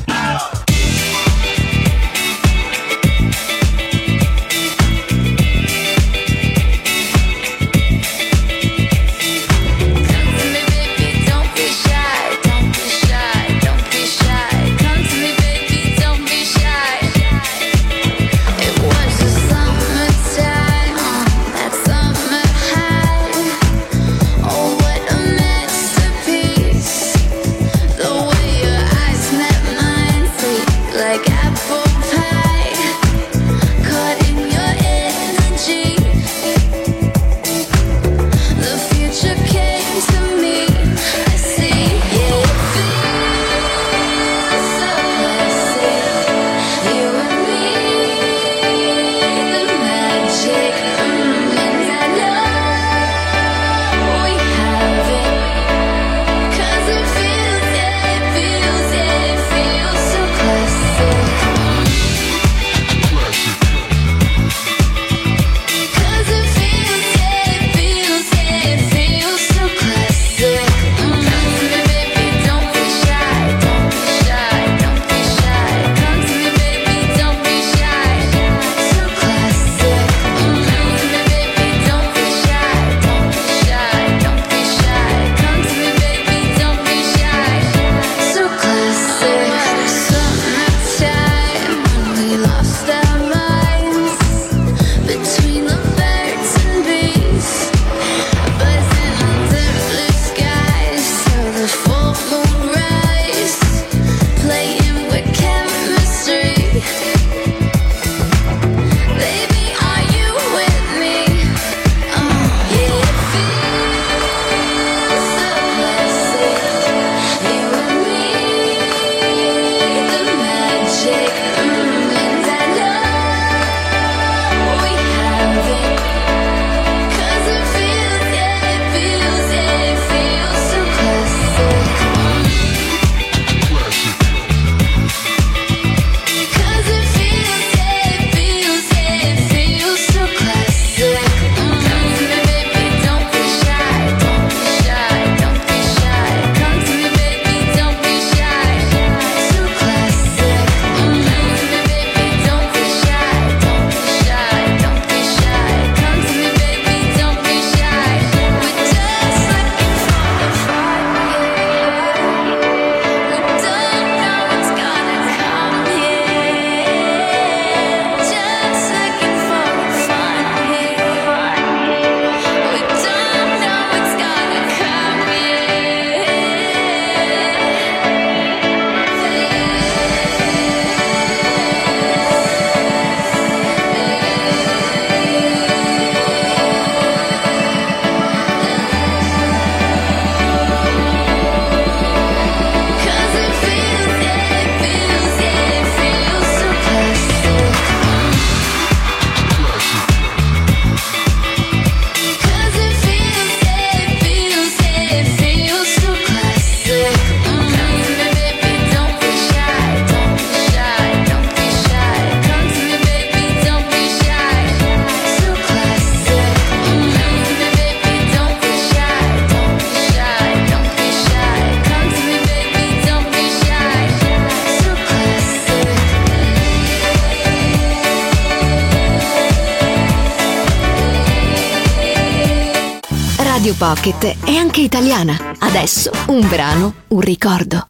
Radio Pocket è anche italiana. Adesso un brano, un ricordo.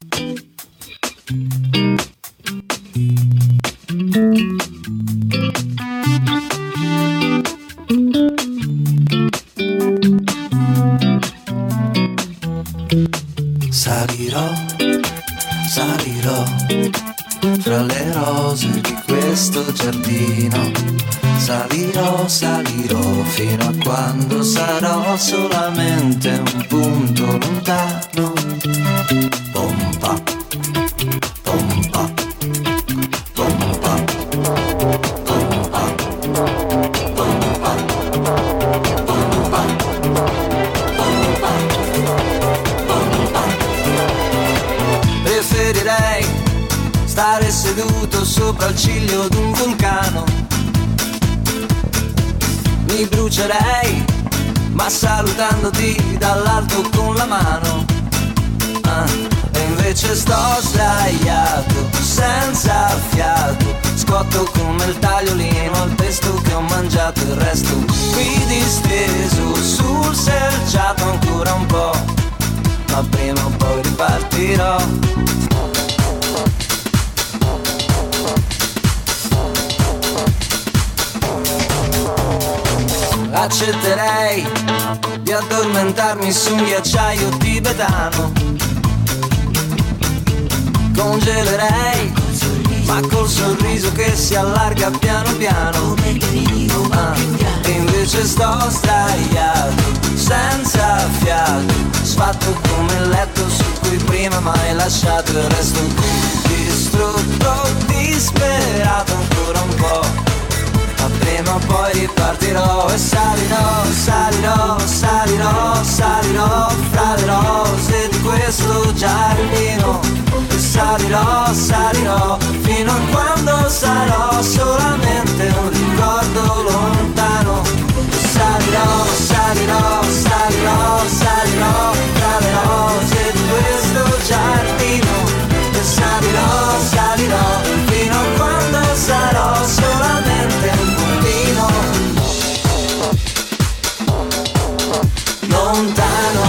giardino. Salirò, salirò fino a quando sarò solamente un punto lontano. Pompa, pompa, pompa, pompa, pompa, pompa, pompa. Preferirei stare seduto sopra il ciglio d'un vulcano. Mi brucerei, ma salutandoti dall'alto con la mano. Ah, e invece sto sdraiato, senza fiato. Scotto come il tagliolino al pesto che ho mangiato il resto. Qui disteso sul selciato ancora un po', ma prima o poi ripartirò. Accetterei di addormentarmi su un ghiacciaio tibetano. Congelerei, ma col sorriso che si allarga piano piano. Ah, e invece sto sdraiato, senza fiato, sfatto come il letto su cui prima m'hai lasciato il resto. Distrutto, disperato ancora un po', prima o poi ripartirò e salirò, salirò, salirò, salirò, fra le rose di questo giardino. E salirò, salirò, fino a quando sarò solamente un ricordo lontano. E salirò, salirò, salirò, salirò, fra le rose di questo giardino. E salirò, salirò, fino a quando sarò solamente un lontano, lontano, lontano.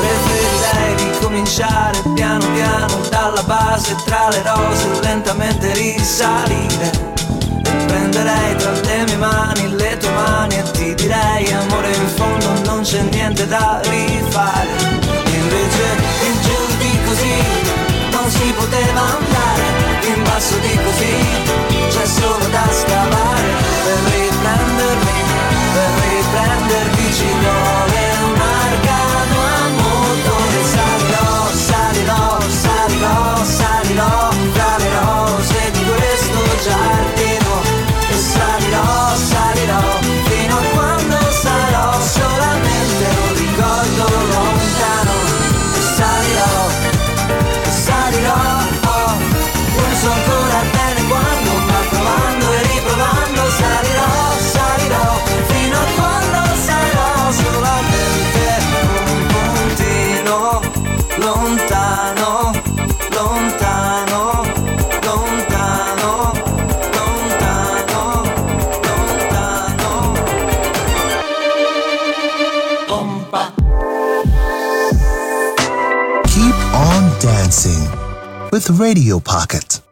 Preferirei ricominciare piano piano dalla base, tra le rose lentamente risalire. E prenderei tra le mie mani le tue mani e ti direi: amore, in fondo non c'è niente da rifare. Invece in giù di così non si poteva andare, in basso di così c'è solo da scavare. Per riprendermi, per riprendervi ci vuole un arcano a motore. Salirò, salirò, salirò, salirò tra le rose di questo giardino. E salirò, salirò fino a quando sarò solamente un ricordo lontano. Ancora bene quando, ma provando e riprovando, salirò, salirò, fino a quando sarò solamente un puntino lontano, lontano, lontano, lontano, lontano. Pompa. Keep on dancing with Radio Pocket.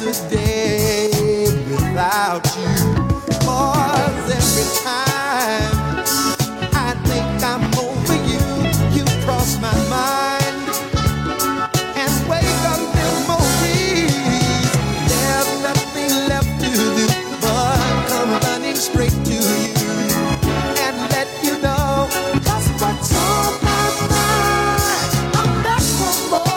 yesterday without you. Cause every time I think I'm over you, you cross my mind and wake up memories. There's nothing left to do but come running straight to you and let you know just what's on my mind. I'm back for more.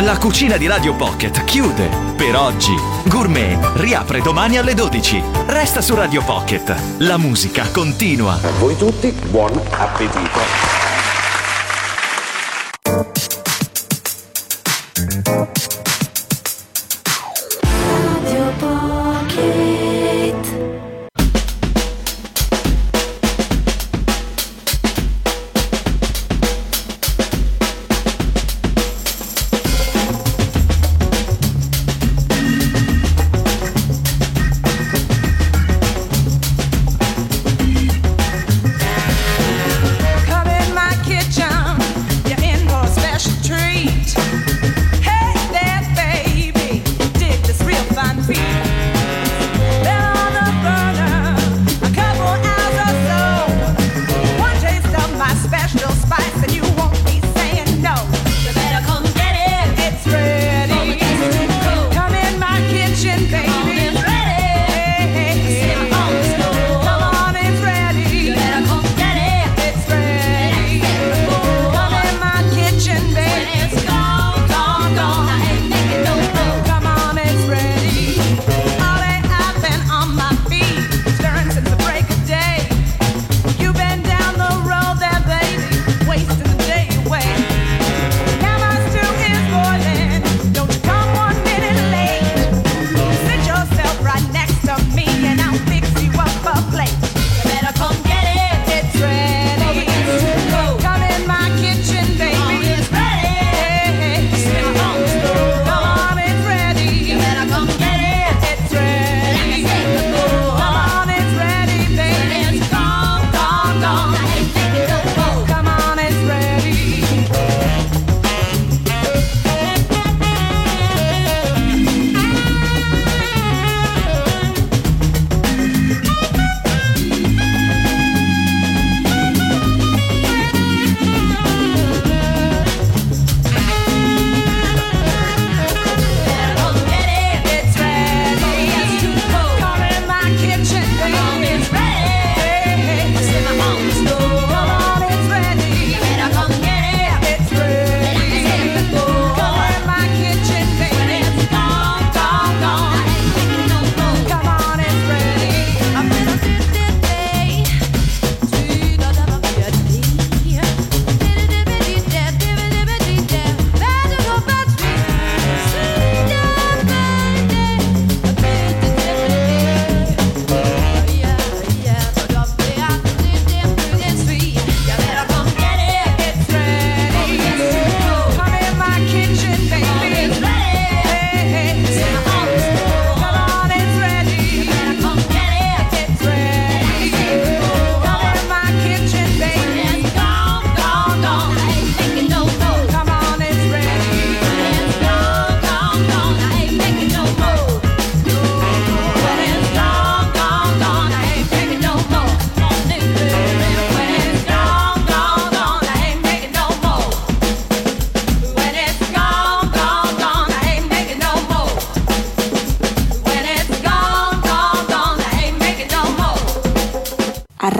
La cucina di Radio Pocket chiude per oggi. Gourmet riapre domani alle dodici. Resta su Radio Pocket. La musica continua. A voi tutti, buon appetito. Radio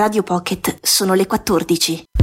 Radio Pocket sono le quattordici.